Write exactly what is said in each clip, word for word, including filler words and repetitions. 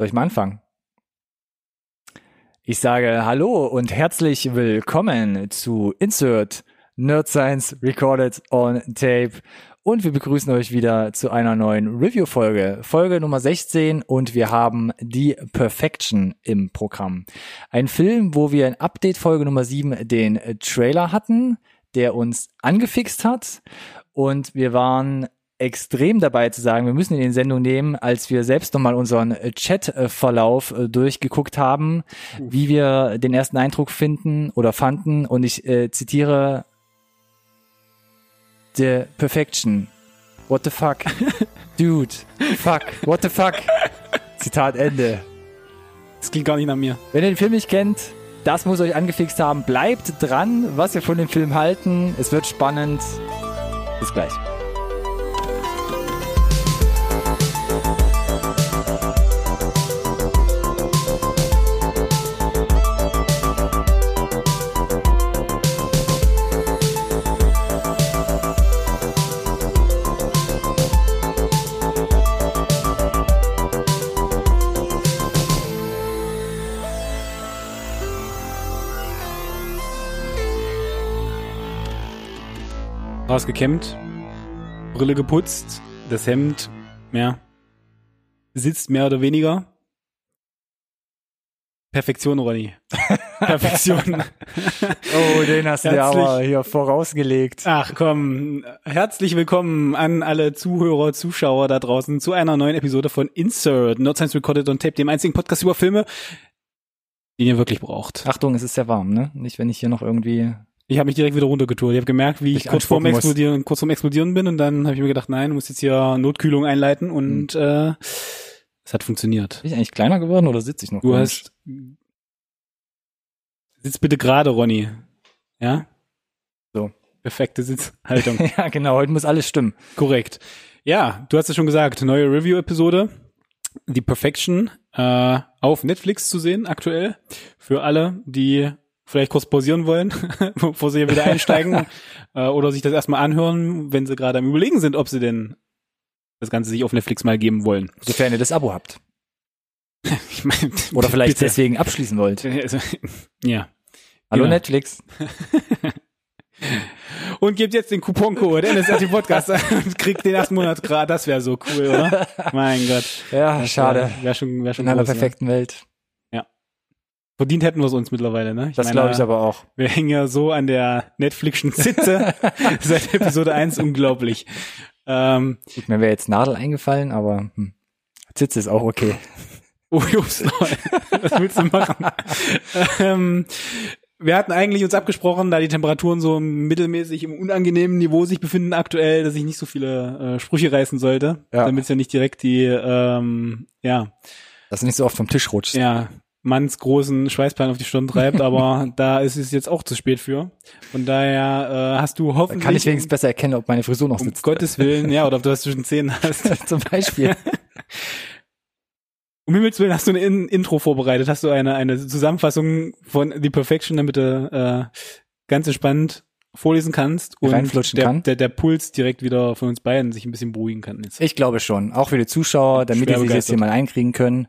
Soll ich mal anfangen? Ich sage Hallo und herzlich willkommen zu Insert Nerd Science Recorded on Tape und wir begrüßen euch wieder zu einer neuen Review-Folge, Folge Nummer sechzehn und wir haben The Perfection im Programm. Ein Film, wo wir in Update-Folge Nummer sieben den Trailer hatten, der uns angefixt hat und wir waren extrem dabei zu sagen, wir müssen ihn in Sendung nehmen, als wir selbst nochmal unseren Chat-Verlauf durchgeguckt haben, wie wir den ersten Eindruck finden oder fanden. Und ich äh, zitiere The Perfection. What the fuck? Dude. Fuck. What the fuck? Zitat Ende. Das klingt gar nicht nach mir. Wenn ihr den Film nicht kennt, das muss euch angefixt haben. Bleibt dran, was wir von dem Film halten. Es wird spannend. Bis gleich. Ausgekämmt, Brille geputzt, das Hemd, ja, sitzt mehr oder weniger. Perfektion, Ronny. Perfektion. Oh, den hast du ja aber hier vorausgelegt. Ach komm, herzlich willkommen an alle Zuhörer, Zuschauer da draußen zu einer neuen Episode von Insert Nerd Science Recorded on Tape, dem einzigen Podcast über Filme, den ihr wirklich braucht. Achtung, es ist sehr warm, ne? Nicht, wenn ich hier noch irgendwie... Ich habe mich direkt wieder runtergetourt. Ich habe gemerkt, wie ich, ich kurz vorm Explodieren, kurz vorm Explodieren bin und dann habe ich mir gedacht, nein, du musst jetzt hier Notkühlung einleiten und mhm. äh, es hat funktioniert. Bin ich eigentlich kleiner geworden oder sitze ich noch? Du hast... Sitz bitte gerade, Ronny. Ja? So. Perfekte Sitzhaltung. Ja, genau. Heute muss alles stimmen. Korrekt. Ja, du hast es schon gesagt. Neue Review-Episode. The Perfection. Äh, auf Netflix zu sehen aktuell. Für alle, die... vielleicht kurz pausieren wollen, bevor sie hier wieder einsteigen äh, oder sich das erstmal anhören, wenn sie gerade am Überlegen sind, ob sie denn das Ganze sich auf Netflix mal geben wollen. Sofern ihr das Abo habt. Ich mein, oder vielleicht bitte. Deswegen abschließen wollt. Ja. Hallo genau. Netflix. Und gebt jetzt den Couponcode N S R T Podcast und kriegt den ersten Monat gerade. Das wäre so cool, oder? Mein Gott. Ja, das schade. Wär, wär schon, wär schon in groß, einer perfekten ja. Welt. Verdient hätten wir es uns mittlerweile, ne? Ich das glaube ich aber auch. Wir hängen ja so an der Netflix'schen Zitze seit Episode eins, unglaublich. Ähm, mir wäre jetzt Nadel eingefallen, aber hm. Zitze ist auch okay. Oh, ups, was willst du machen? ähm, wir hatten eigentlich uns abgesprochen, da die Temperaturen so mittelmäßig im unangenehmen Niveau sich befinden aktuell, dass ich nicht so viele äh, Sprüche reißen sollte, ja. Damit es ja nicht direkt die, ähm, ja. Dass du nicht so oft vom Tisch rutschst. Ja. Manns großen Schweißplan auf die Stirn treibt, aber da ist es jetzt auch zu spät für. Von daher äh, hast du hoffentlich... Da kann ich wenigstens besser erkennen, ob meine Frisur noch sitzt. Um Gottes Willen, ja, oder ob du was zwischen Zähnen hast. Zum Beispiel. Um Himmels Willen hast du ein In- Intro vorbereitet, hast du eine eine Zusammenfassung von The Perfection, damit du äh, ganz entspannt vorlesen kannst und der, kann. der, der Puls direkt wieder von uns beiden sich ein bisschen beruhigen kann. Jetzt. Ich glaube schon, auch für die Zuschauer, damit die sich jetzt hier mal einkriegen können.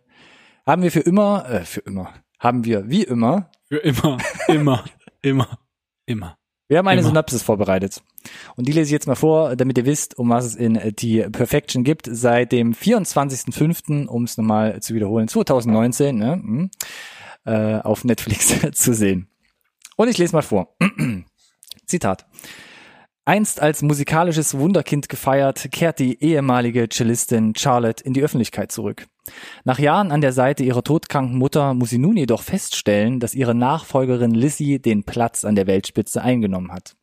Haben wir für immer, äh, für immer, haben wir wie immer. Für immer, immer, immer, immer. Wir haben eine immer. Synopsis vorbereitet. Und die lese ich jetzt mal vor, damit ihr wisst, um was es in The Perfection gibt. Seit dem vierundzwanzigsten fünften, um es nochmal zu wiederholen, zwanzig neunzehn, ne, mhm. äh, auf Netflix zu sehen. Und ich lese mal vor. Zitat. Einst als musikalisches Wunderkind gefeiert, kehrt die ehemalige Cellistin Charlotte in die Öffentlichkeit zurück. Nach Jahren an der Seite ihrer todkranken Mutter muss sie nun jedoch feststellen, dass ihre Nachfolgerin Lizzie den Platz an der Weltspitze eingenommen hat.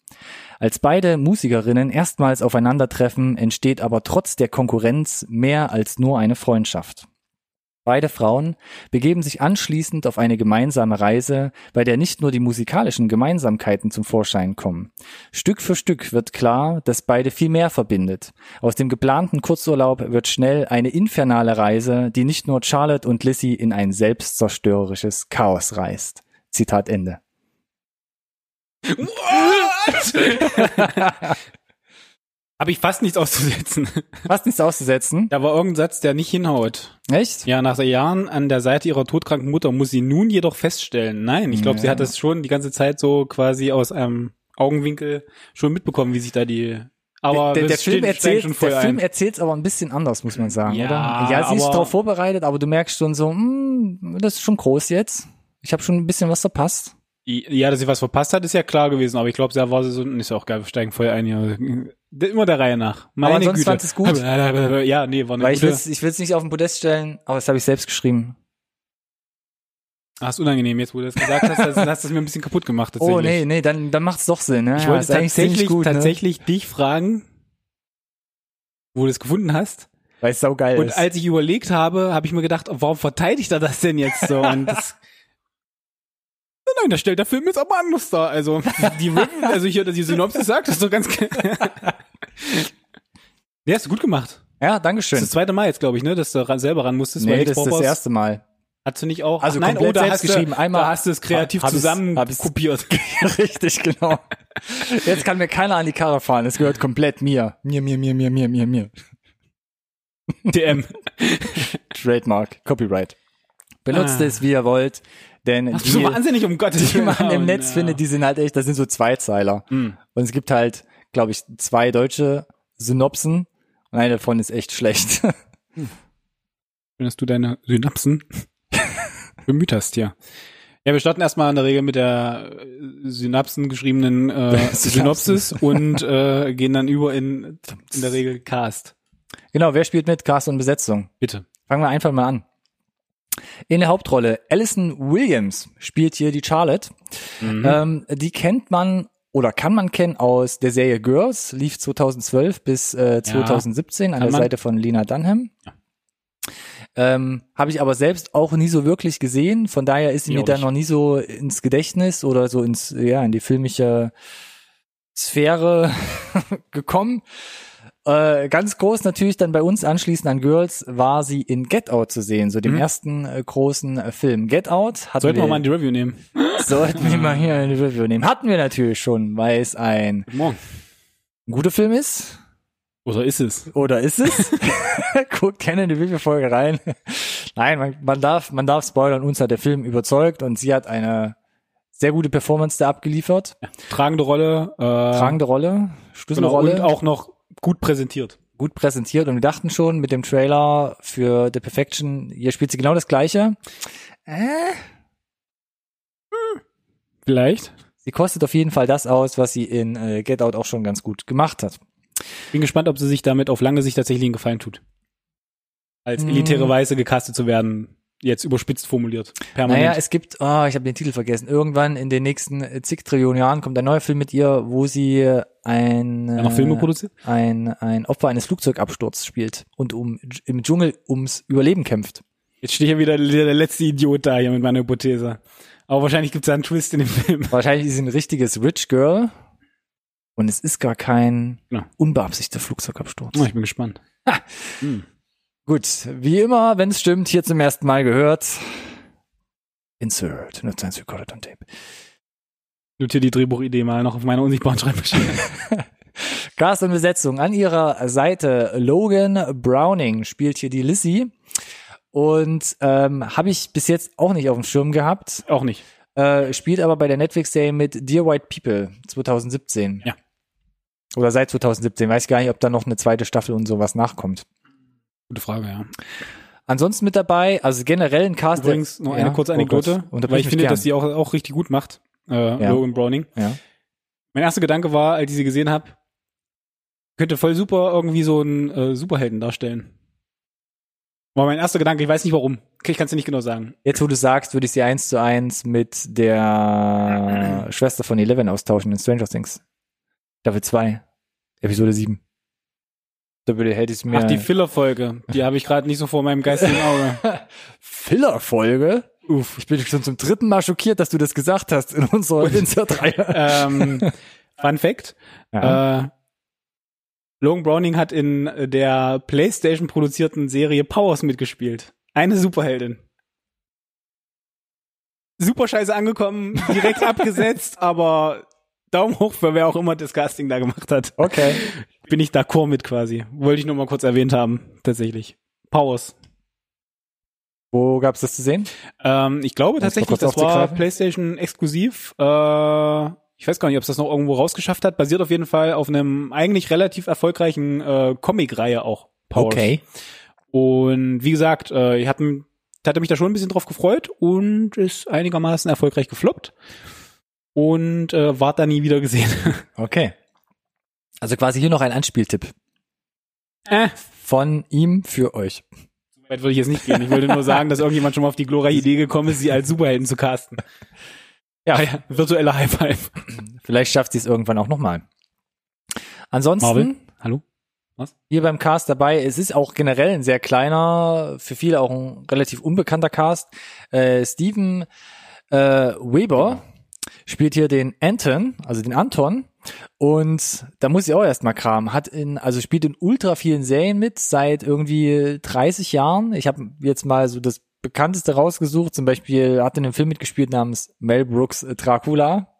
Als beide Musikerinnen erstmals aufeinandertreffen, entsteht aber trotz der Konkurrenz mehr als nur eine Freundschaft. Beide Frauen begeben sich anschließend auf eine gemeinsame Reise, bei der nicht nur die musikalischen Gemeinsamkeiten zum Vorschein kommen. Stück für Stück wird klar, dass beide viel mehr verbindet. Aus dem geplanten Kurzurlaub wird schnell eine infernale Reise, die nicht nur Charlotte und Lizzie in ein selbstzerstörerisches Chaos reißt. Zitat Ende. What? Habe ich fast nichts auszusetzen. Fast nichts auszusetzen? Da war irgendein Satz, der nicht hinhaut. Echt? Ja, nach Jahren an der Seite ihrer todkranken Mutter muss sie nun jedoch feststellen. Nein, ich glaube, ja. sie hat das schon die ganze Zeit so quasi aus einem Augenwinkel schon mitbekommen, wie sich da die... Aber der, der, Film erzählt, schon der Film erzählt es aber ein bisschen anders, muss man sagen, ja, oder? Ja, sie ist darauf vorbereitet, aber du merkst schon so, mh, das ist schon groß jetzt. Ich habe schon ein bisschen was verpasst. Ja, dass sie was verpasst hat, ist ja klar gewesen, aber ich glaube, da war sie so, ist ja auch geil, wir steigen voll ein hier. Immer der Reihe nach. Meine aber ansonsten fand es gut. Ja, nee, war eine Weil gute. Ich will es nicht auf den Podest stellen, aber das habe ich selbst geschrieben. Ah, ist unangenehm, jetzt wo du das gesagt hast, hast, hast du es mir ein bisschen kaputt gemacht tatsächlich. Oh, nee, nee, dann, dann macht es doch Sinn. Ja, ich wollte tatsächlich, gut, tatsächlich ne? dich fragen, wo du es gefunden hast. Weil es saugeil und ist. Und als ich überlegt habe, habe ich mir gedacht, oh, warum verteidigt er das denn jetzt so? Und das, nein, da stellt der Film jetzt aber anders dar. Also, die, also hier, die Synopsis sagt, das ist doch ganz nee, hast du gut gemacht. Ja, dankeschön. Das ist das zweite Mal jetzt, glaube ich, ne, dass du selber ran musstest. Nee, das ist das erste Mal. Hast du nicht auch? Also, nein, komplett oh, selbst hast geschrieben. Du, einmal hast du es kreativ hab zusammen hab kopiert. Richtig, genau. Jetzt kann mir keiner an die Karre fahren. Es gehört komplett mir. Mir, mir, mir, mir, mir, mir, mir. D M. Trademark. Copyright. Benutzt ah. es, wie ihr wollt. Denn Ach, die, so wahnsinnig, um Gottes Willen. Die man im Netz ja. findet, die sind halt echt, das sind so Zweizeiler. Mhm. Und es gibt halt, glaube ich, zwei deutsche Synopsen. Und eine davon ist echt schlecht. Hm. Findest du deine Synapsen bemüht hast, ja. Ja, wir starten erstmal in der Regel mit der Synapsen geschriebenen äh, Synopsis und äh, gehen dann über in in der Regel Cast. Genau, wer spielt mit? Cast und Besetzung. Bitte. Fangen wir einfach mal an. In der Hauptrolle Alison Williams spielt hier die Charlotte. Mhm. Ähm, die kennt man oder kann man kennen aus der Serie Girls, lief zweitausendzwölf bis äh, zweitausendsiebzehn ja. an der man? Seite von Lena Dunham. Ja. Ähm, habe ich aber selbst auch nie so wirklich gesehen, von daher ist sie mir dann noch nie so ins Gedächtnis oder so ins, ja, in die filmische Sphäre gekommen. Äh, ganz groß natürlich dann bei uns anschließend an Girls war sie in Get Out zu sehen, so dem mhm. ersten äh, großen äh, Film. Get Out hatten Sollten wir, wir mal in die Review nehmen. Sollten wir mal hier in die Review nehmen. Hatten wir natürlich schon, weil es ein guter Film ist. Oder ist es? Oder ist es? Guckt gerne in die Review-Folge rein. Nein, man, man darf, man darf spoilern. Uns hat der Film überzeugt und sie hat eine sehr gute Performance da abgeliefert. Ja, tragende Rolle. Äh, tragende Rolle, Schlüsselrolle. Genau, und auch noch gut präsentiert. Gut präsentiert. Und wir dachten schon mit dem Trailer für The Perfection, hier spielt sie genau das Gleiche. Äh? Vielleicht. Sie kostet auf jeden Fall das aus, was sie in äh, Get Out auch schon ganz gut gemacht hat. Bin gespannt, ob sie sich damit auf lange Sicht tatsächlich einen Gefallen tut. Als elitäre Weise gecastet zu werden, jetzt überspitzt formuliert. Permanent. Naja, es gibt, ah, oh, ich habe den Titel vergessen, irgendwann in den nächsten zig Trillionen Jahren kommt ein neuer Film mit ihr, wo sie ein, ja, noch Filme produziert? ein, ein Opfer eines Flugzeugabsturzes spielt und um im Dschungel ums Überleben kämpft. Jetzt steht hier wieder der letzte Idiot da hier mit meiner Hypothese. Aber wahrscheinlich gibt es da einen Twist in dem Film. Wahrscheinlich ist sie ein richtiges Rich Girl. Und es ist gar kein ja. unbeabsichtigter Flugzeugabsturz. Oh, ich bin gespannt. Ah. Hm. Gut, wie immer, wenn es stimmt, hier zum ersten Mal gehört. Insert Nerd Science Recorded on Tape. Notiere die Drehbuchidee mal noch auf meiner unsichtbaren Schreibmaschine. Cast und Besetzung. An ihrer Seite Logan Browning spielt hier die Lizzie. Und ähm, habe ich bis jetzt auch nicht auf dem Schirm gehabt. Auch nicht. Äh, spielt aber bei der Netflix-Serie mit Dear White People zweitausendsiebzehn. Ja. Oder seit zweitausendsiebzehn. Weiß ich gar nicht, ob da noch eine zweite Staffel und sowas nachkommt. Gute Frage, ja. Ansonsten mit dabei, also generell ein Cast. Übrigens noch eine ja, kurze Anekdote, oh weil ich finde, gern. dass die auch, auch richtig gut macht, äh, ja. Logan Browning. Ja. Mein erster Gedanke war, als ich sie gesehen habe, könnte voll super irgendwie so einen äh, Superhelden darstellen. War mein erster Gedanke, ich weiß nicht warum. Ich kann es dir nicht genau sagen. Jetzt, wo du sagst, würde ich sie eins zu eins mit der Schwester von Eleven austauschen in Stranger Things. Staffel zwei, Episode sieben. Da würde hätte ich mir. Ach, die Filler-Folge. Die habe ich gerade nicht so vor meinem geistigen Auge. Filler-Folge? Uff. Ich bin schon zum dritten Mal schockiert, dass du das gesagt hast in unserer Insert-Reihe. ähm, Fun Fact. Ja. Äh, Logan Browning hat in der PlayStation produzierten Serie Powers mitgespielt. Eine Superheldin. Super scheiße angekommen, direkt abgesetzt, aber Daumen hoch für wer auch immer das Casting da gemacht hat. Okay. bin ich d'accord mit quasi. Wollte ich nur mal kurz erwähnt haben, tatsächlich. Powers. Wo gab es das zu sehen? Ähm, ich glaube tatsächlich, das war PlayStation exklusiv. Äh, ich weiß gar nicht, ob es das noch irgendwo rausgeschafft hat. Basiert auf jeden Fall auf einem eigentlich relativ erfolgreichen äh, Comic-Reihe auch. Powers. Okay. Und wie gesagt, äh, ich hatte, hatte mich da schon ein bisschen drauf gefreut und ist einigermaßen erfolgreich gefloppt. Und äh, war da nie wieder gesehen. Okay. Also quasi hier noch ein Anspieltipp. Äh. Von ihm für euch. So weit würde ich jetzt nicht gehen. Ich wollte nur sagen, dass irgendjemand schon mal auf die glorreiche Idee gekommen ist, sie als Superhelden zu casten. Ja, ja, virtueller High-Five. Vielleicht schafft sie es irgendwann auch nochmal. Ansonsten. Marvel? Hallo? Was? Hier beim Cast dabei, es ist auch generell ein sehr kleiner, für viele auch ein relativ unbekannter Cast. Äh, Steven äh, Weber spielt hier den Anton, also den Anton. Und da muss ich auch erstmal kramen. Hat in, also spielt in ultra vielen Serien mit, seit irgendwie dreißig Jahren. Ich habe jetzt mal so das Bekannteste rausgesucht. Zum Beispiel hat er in einem Film mitgespielt namens Mel Brooks Dracula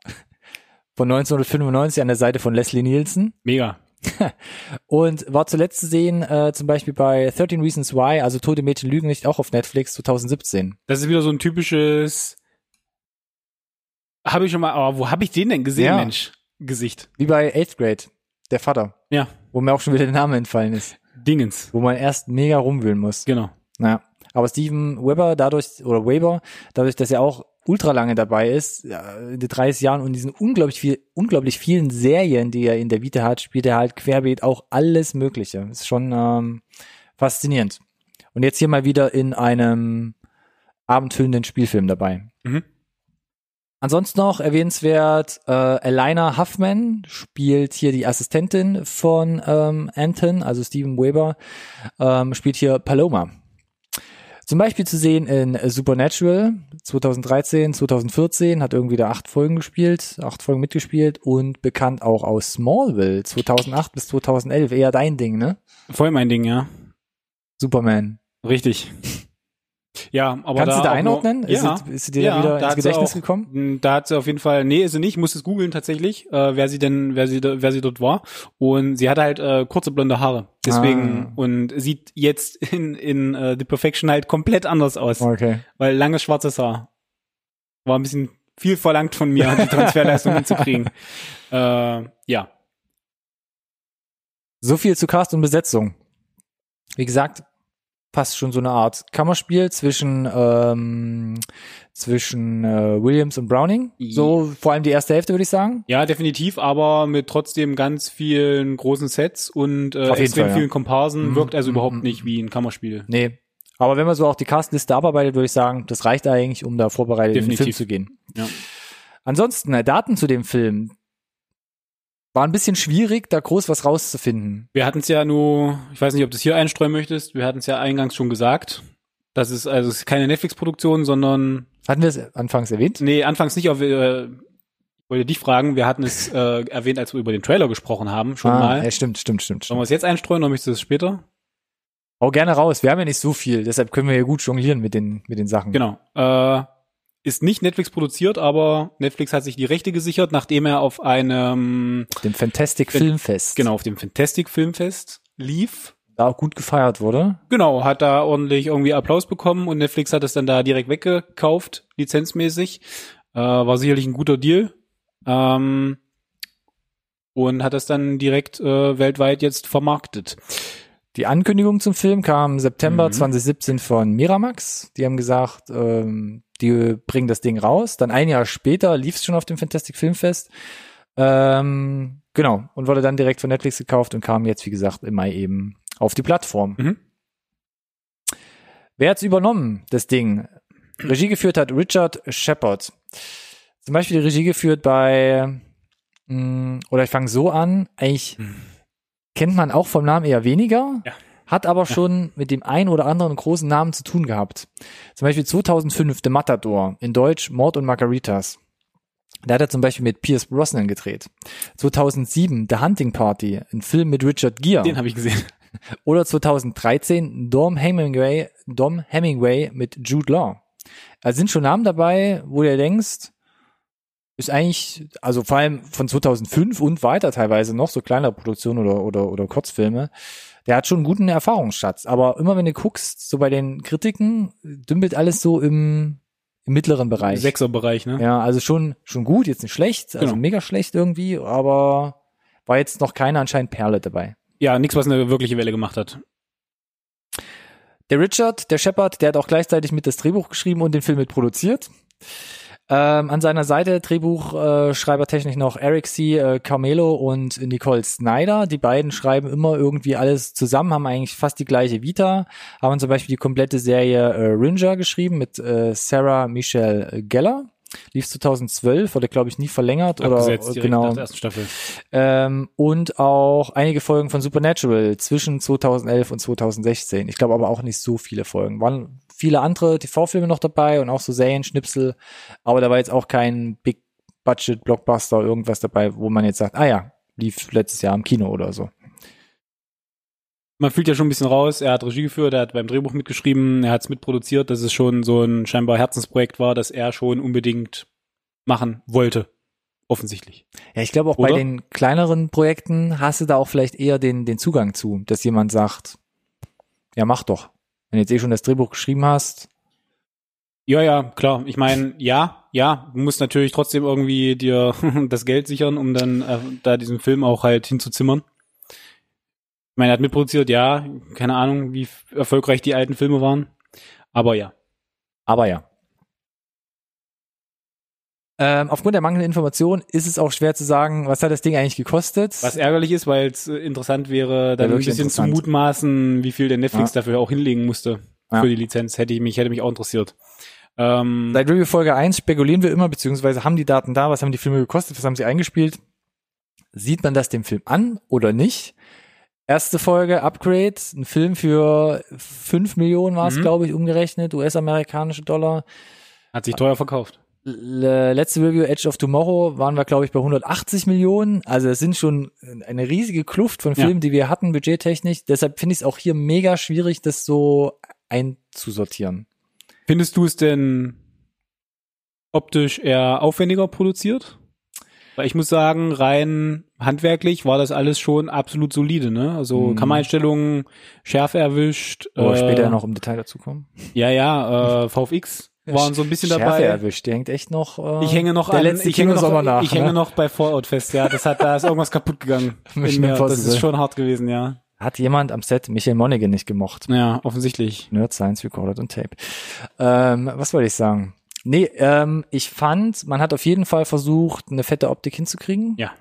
von neunzehnhundertfünfundneunzig an der Seite von Leslie Nielsen. Mega. Und war zuletzt zu sehen, äh, zum Beispiel bei dreizehn Reasons Why, also Tote Mädchen lügen nicht, auch auf Netflix zwanzig siebzehn. Das ist wieder so ein typisches, habe ich schon mal, aber wo habe ich den denn gesehen, ja. Mensch? Gesicht. Wie bei Eighth Grade, der Vater. Ja. Wo mir auch schon wieder der Name entfallen ist. Dingens. Wo man erst mega rumwühlen muss. Genau. Naja. Aber Steven Weber dadurch, oder Weber, dadurch, dass er auch ultra lange dabei ist, in den dreißig Jahren und diesen unglaublich viel, unglaublich vielen Serien, die er in der Vita hat, spielt er halt querbeet auch alles Mögliche. Ist schon ähm, faszinierend. Und jetzt hier mal wieder in einem abendfüllenden Spielfilm dabei. Mhm. Ansonsten noch erwähnenswert, äh, Alina Huffman spielt hier die Assistentin von ähm, Anton, also Steven Weber, ähm, spielt hier Paloma. Zum Beispiel zu sehen in Supernatural zwanzig dreizehn, zwanzig vierzehn, hat irgendwie da acht Folgen gespielt, acht Folgen mitgespielt und bekannt auch aus Smallville zweitausendacht bis zweitausendelf, eher dein Ding, ne? Voll mein Ding, ja. Superman. Richtig. Ja, aber kannst da du da einordnen? Nur, ist, ja, es, ist sie dir ja, da wieder da ins Gedächtnis auch, gekommen? Da hat sie auf jeden Fall, nee, ist sie nicht, ich musste es googeln tatsächlich, äh, wer sie denn, wer sie, wer sie dort war. Und sie hatte halt äh, kurze blonde Haare. Deswegen, ah. Und sieht jetzt in, in uh, The Perfection halt komplett anders aus. Okay. Weil langes schwarzes Haar. War ein bisschen viel verlangt von mir, die Transferleistung hinzukriegen. Äh, ja. So viel zu Cast und Besetzung. Wie gesagt, fast schon so eine Art Kammerspiel zwischen ähm, zwischen äh, Williams und Browning. So vor allem die erste Hälfte, würde ich sagen. Ja, definitiv, aber mit trotzdem ganz vielen großen Sets und äh, extrem Fall, vielen ja. Komparsen. Mhm. Wirkt also mhm. überhaupt nicht wie ein Kammerspiel. Nee, aber wenn man so auch die Castliste abarbeitet, würde ich sagen, das reicht eigentlich, um da vorbereitet definitiv. In den Film zu gehen. Ja. Ansonsten, äh, Daten zu dem Film. War ein bisschen schwierig, da groß was rauszufinden. Wir hatten es ja nur, ich weiß nicht, ob du es hier einstreuen möchtest, wir hatten es ja eingangs schon gesagt. Das ist also es ist keine Netflix-Produktion, sondern... Hatten wir es anfangs erwähnt? Nee, anfangs nicht. Auf, äh, ich wollte dich fragen, wir hatten es äh, erwähnt, als wir über den Trailer gesprochen haben, schon ah, mal. Ja, stimmt, stimmt, stimmt. Sollen wir es jetzt einstreuen oder möchtest du es später? Hau gerne raus, wir haben ja nicht so viel, deshalb können wir hier gut jonglieren mit den, mit den Sachen. Genau. Äh, ist nicht Netflix produziert, aber Netflix hat sich die Rechte gesichert, nachdem er auf einem... Dem Fantastic Filmfest. Genau, auf dem Fantastic Filmfest lief. Da auch gut gefeiert wurde. Genau, hat da ordentlich irgendwie Applaus bekommen und Netflix hat es dann da direkt weggekauft, lizenzmäßig. Äh, war sicherlich ein guter Deal. Ähm, und hat das dann direkt äh, weltweit jetzt vermarktet. Die Ankündigung zum Film kam im September mhm. zwanzig siebzehn von Miramax. Die haben gesagt, ähm, die bringen das Ding raus. Dann ein Jahr später lief es schon auf dem Fantastic Filmfest. Ähm, genau. Und wurde dann direkt von Netflix gekauft und kam jetzt, wie gesagt, im Mai eben auf die Plattform. Mhm. Wer hat's übernommen, das Ding? Regie geführt hat Richard Shepard. Zum Beispiel die Regie geführt bei, mh, oder ich fange so an, eigentlich... Mhm. Kennt man auch vom Namen eher weniger, ja. Hat aber ja. schon mit dem einen oder anderen großen Namen zu tun gehabt. Zum Beispiel zweitausendfünf, The Matador, in Deutsch Mord und Margaritas. Da hat er zum Beispiel mit Pierce Brosnan gedreht. zweitausendsieben, The Hunting Party, ein Film mit Richard Gere. Den habe ich gesehen. Oder zweitausenddreizehn, Dom Hemingway, Dom Hemingway mit Jude Law. Also sind schon Namen dabei, wo du denkst, Ist eigentlich, also vor allem von zweitausendfünf und weiter teilweise noch, so kleinere Produktionen oder, oder, oder Kurzfilme, der hat schon einen guten Erfahrungsschatz. Aber immer wenn du guckst, so bei den Kritiken, dümpelt alles so im, im mittleren Bereich. Im Sechser-Bereich, ne? Ja, also schon, schon gut, jetzt nicht schlecht, also genau. Mega schlecht irgendwie, aber war jetzt noch keine anscheinend Perle dabei. Ja, nichts, was eine wirkliche Welle gemacht hat. Der Richard, der Shepard, der hat auch gleichzeitig mit das Drehbuch geschrieben und den Film mit produziert. Ähm, an seiner Seite Drehbuchschreibertechnisch äh, noch Eric C. Äh, Carmelo und Nicole Snyder. Die beiden schreiben immer irgendwie alles zusammen, haben eigentlich fast die gleiche Vita. Haben zum Beispiel die komplette Serie äh, Ringer geschrieben mit äh, Sarah Michelle Gellar. Lief zweitausendzwölf, wurde glaube ich nie verlängert. Abgesetzt, oder genau, nach der ersten Staffel. Ähm, und auch einige Folgen von Supernatural zwischen zweitausendelf und zweitausendsechzehn. Ich glaube aber auch nicht so viele Folgen. Waren viele andere T V-Filme noch dabei und auch so Serienschnipsel, aber da war jetzt auch kein Big-Budget-Blockbuster, irgendwas dabei, wo man jetzt sagt, ah ja, lief letztes Jahr im Kino oder so. Man fühlt ja schon ein bisschen raus, er hat Regie geführt, er hat beim Drehbuch mitgeschrieben, er hat es mitproduziert, dass es schon so ein scheinbar Herzensprojekt war, das er schon unbedingt machen wollte, offensichtlich. Ja, ich glaube auch oder? Bei den kleineren Projekten hast du da auch vielleicht eher den, den Zugang zu, dass jemand sagt, ja mach doch, wenn du jetzt eh schon das Drehbuch geschrieben hast. Ja, ja, klar, ich meine, ja, ja, du musst natürlich trotzdem irgendwie dir das Geld sichern, um dann äh, da diesen Film auch halt hinzuzimmern. Ich meine, er hat mitproduziert, ja, keine Ahnung, wie erfolgreich die alten Filme waren, aber ja. Aber ja. Ähm, aufgrund der mangelnden Information ist es auch schwer zu sagen, was hat das Ding eigentlich gekostet. Was ärgerlich ist, weil es interessant wäre, dann ja, ein bisschen zu mutmaßen, wie viel der Netflix ja. dafür auch hinlegen musste ja. für die Lizenz. Hätte ich mich, hätte mich auch interessiert. Ähm, Seit Review Folge eins spekulieren wir immer, beziehungsweise haben die Daten da, was haben die Filme gekostet, was haben sie eingespielt. Sieht man das dem Film an oder nicht? Erste Folge, Upgrade, ein Film für fünf Millionen war es, mhm. glaube ich, umgerechnet, U S-amerikanische Dollar. Hat sich teuer verkauft. Letzte Review, Edge of Tomorrow, waren wir, glaube ich, bei hundertachtzig Millionen. Also es sind schon eine riesige Kluft von Filmen, ja. die wir hatten, budgettechnisch. Deshalb finde ich es auch hier mega schwierig, das so einzusortieren. Findest du es denn optisch eher aufwendiger produziert? Weil ich muss sagen, rein handwerklich war das alles schon absolut solide, ne? Also mhm. Kameraeinstellungen, Schärfe erwischt. Oder äh, später noch im Detail dazu kommen. Ja, ja, äh, V F X waren so ein bisschen Schärfe dabei. Schärfe erwischt, der hängt echt noch äh, Ich hänge noch, an, ich hänge noch, nach, ich ne? hänge noch bei Fallout fest, ja. Das hat, da ist irgendwas kaputt gegangen. Mich mir. Das ist schon hart gewesen, ja. Hat jemand am Set Michael Monaghan nicht gemocht. Ja, offensichtlich. Nerd Science Recorded on Tape. Ähm, was wollte ich sagen? Nee, ähm, ich fand, man hat auf jeden Fall versucht, eine fette Optik hinzukriegen. Ja.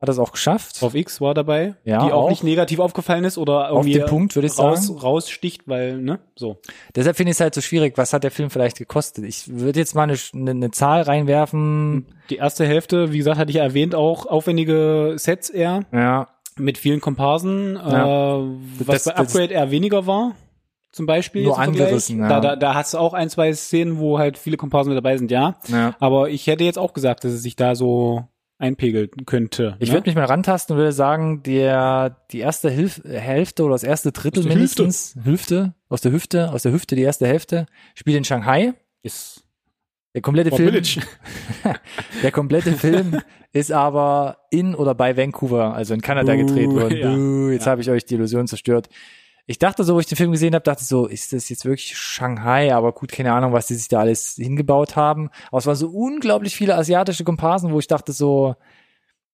Hat das auch geschafft. Auf X war dabei, ja, die auch, auch nicht negativ aufgefallen ist oder irgendwie auf den Punkt, würde ich raus, sagen. raussticht, weil, ne, so. Deshalb finde ich es halt so schwierig, was hat der Film vielleicht gekostet? Ich würde jetzt mal eine, eine, eine Zahl reinwerfen. Die erste Hälfte, wie gesagt, hatte ich ja erwähnt, auch aufwendige Sets eher. Ja. Mit vielen Komparsen, ja. äh, was das, bei Upgrade eher weniger war. Zum Beispiel. Nur angerissen, ja. Da, da, da hast du auch ein, zwei Szenen, wo halt viele Komparsen mit dabei sind, ja. ja. Aber ich hätte jetzt auch gesagt, dass es sich da so einpegeln könnte. Ich ne? würde mich mal rantasten und würde sagen, der, die erste Hilf- Hälfte oder das erste Drittel mindestens, Hüfte. Hüfte, aus der Hüfte, aus der Hüfte die erste Hälfte, spielt in Shanghai. Yes. Der komplette War Film, der komplette Film ist aber in oder bei Vancouver, also in Kanada Buh, gedreht worden. Ja. Buh, jetzt ja. habe ich euch die Illusion zerstört. Ich dachte so, wo ich den Film gesehen habe, dachte so, ist das jetzt wirklich Shanghai? Aber gut, keine Ahnung, was die sich da alles hingebaut haben. Aber es waren so unglaublich viele asiatische Komparsen, wo ich dachte so,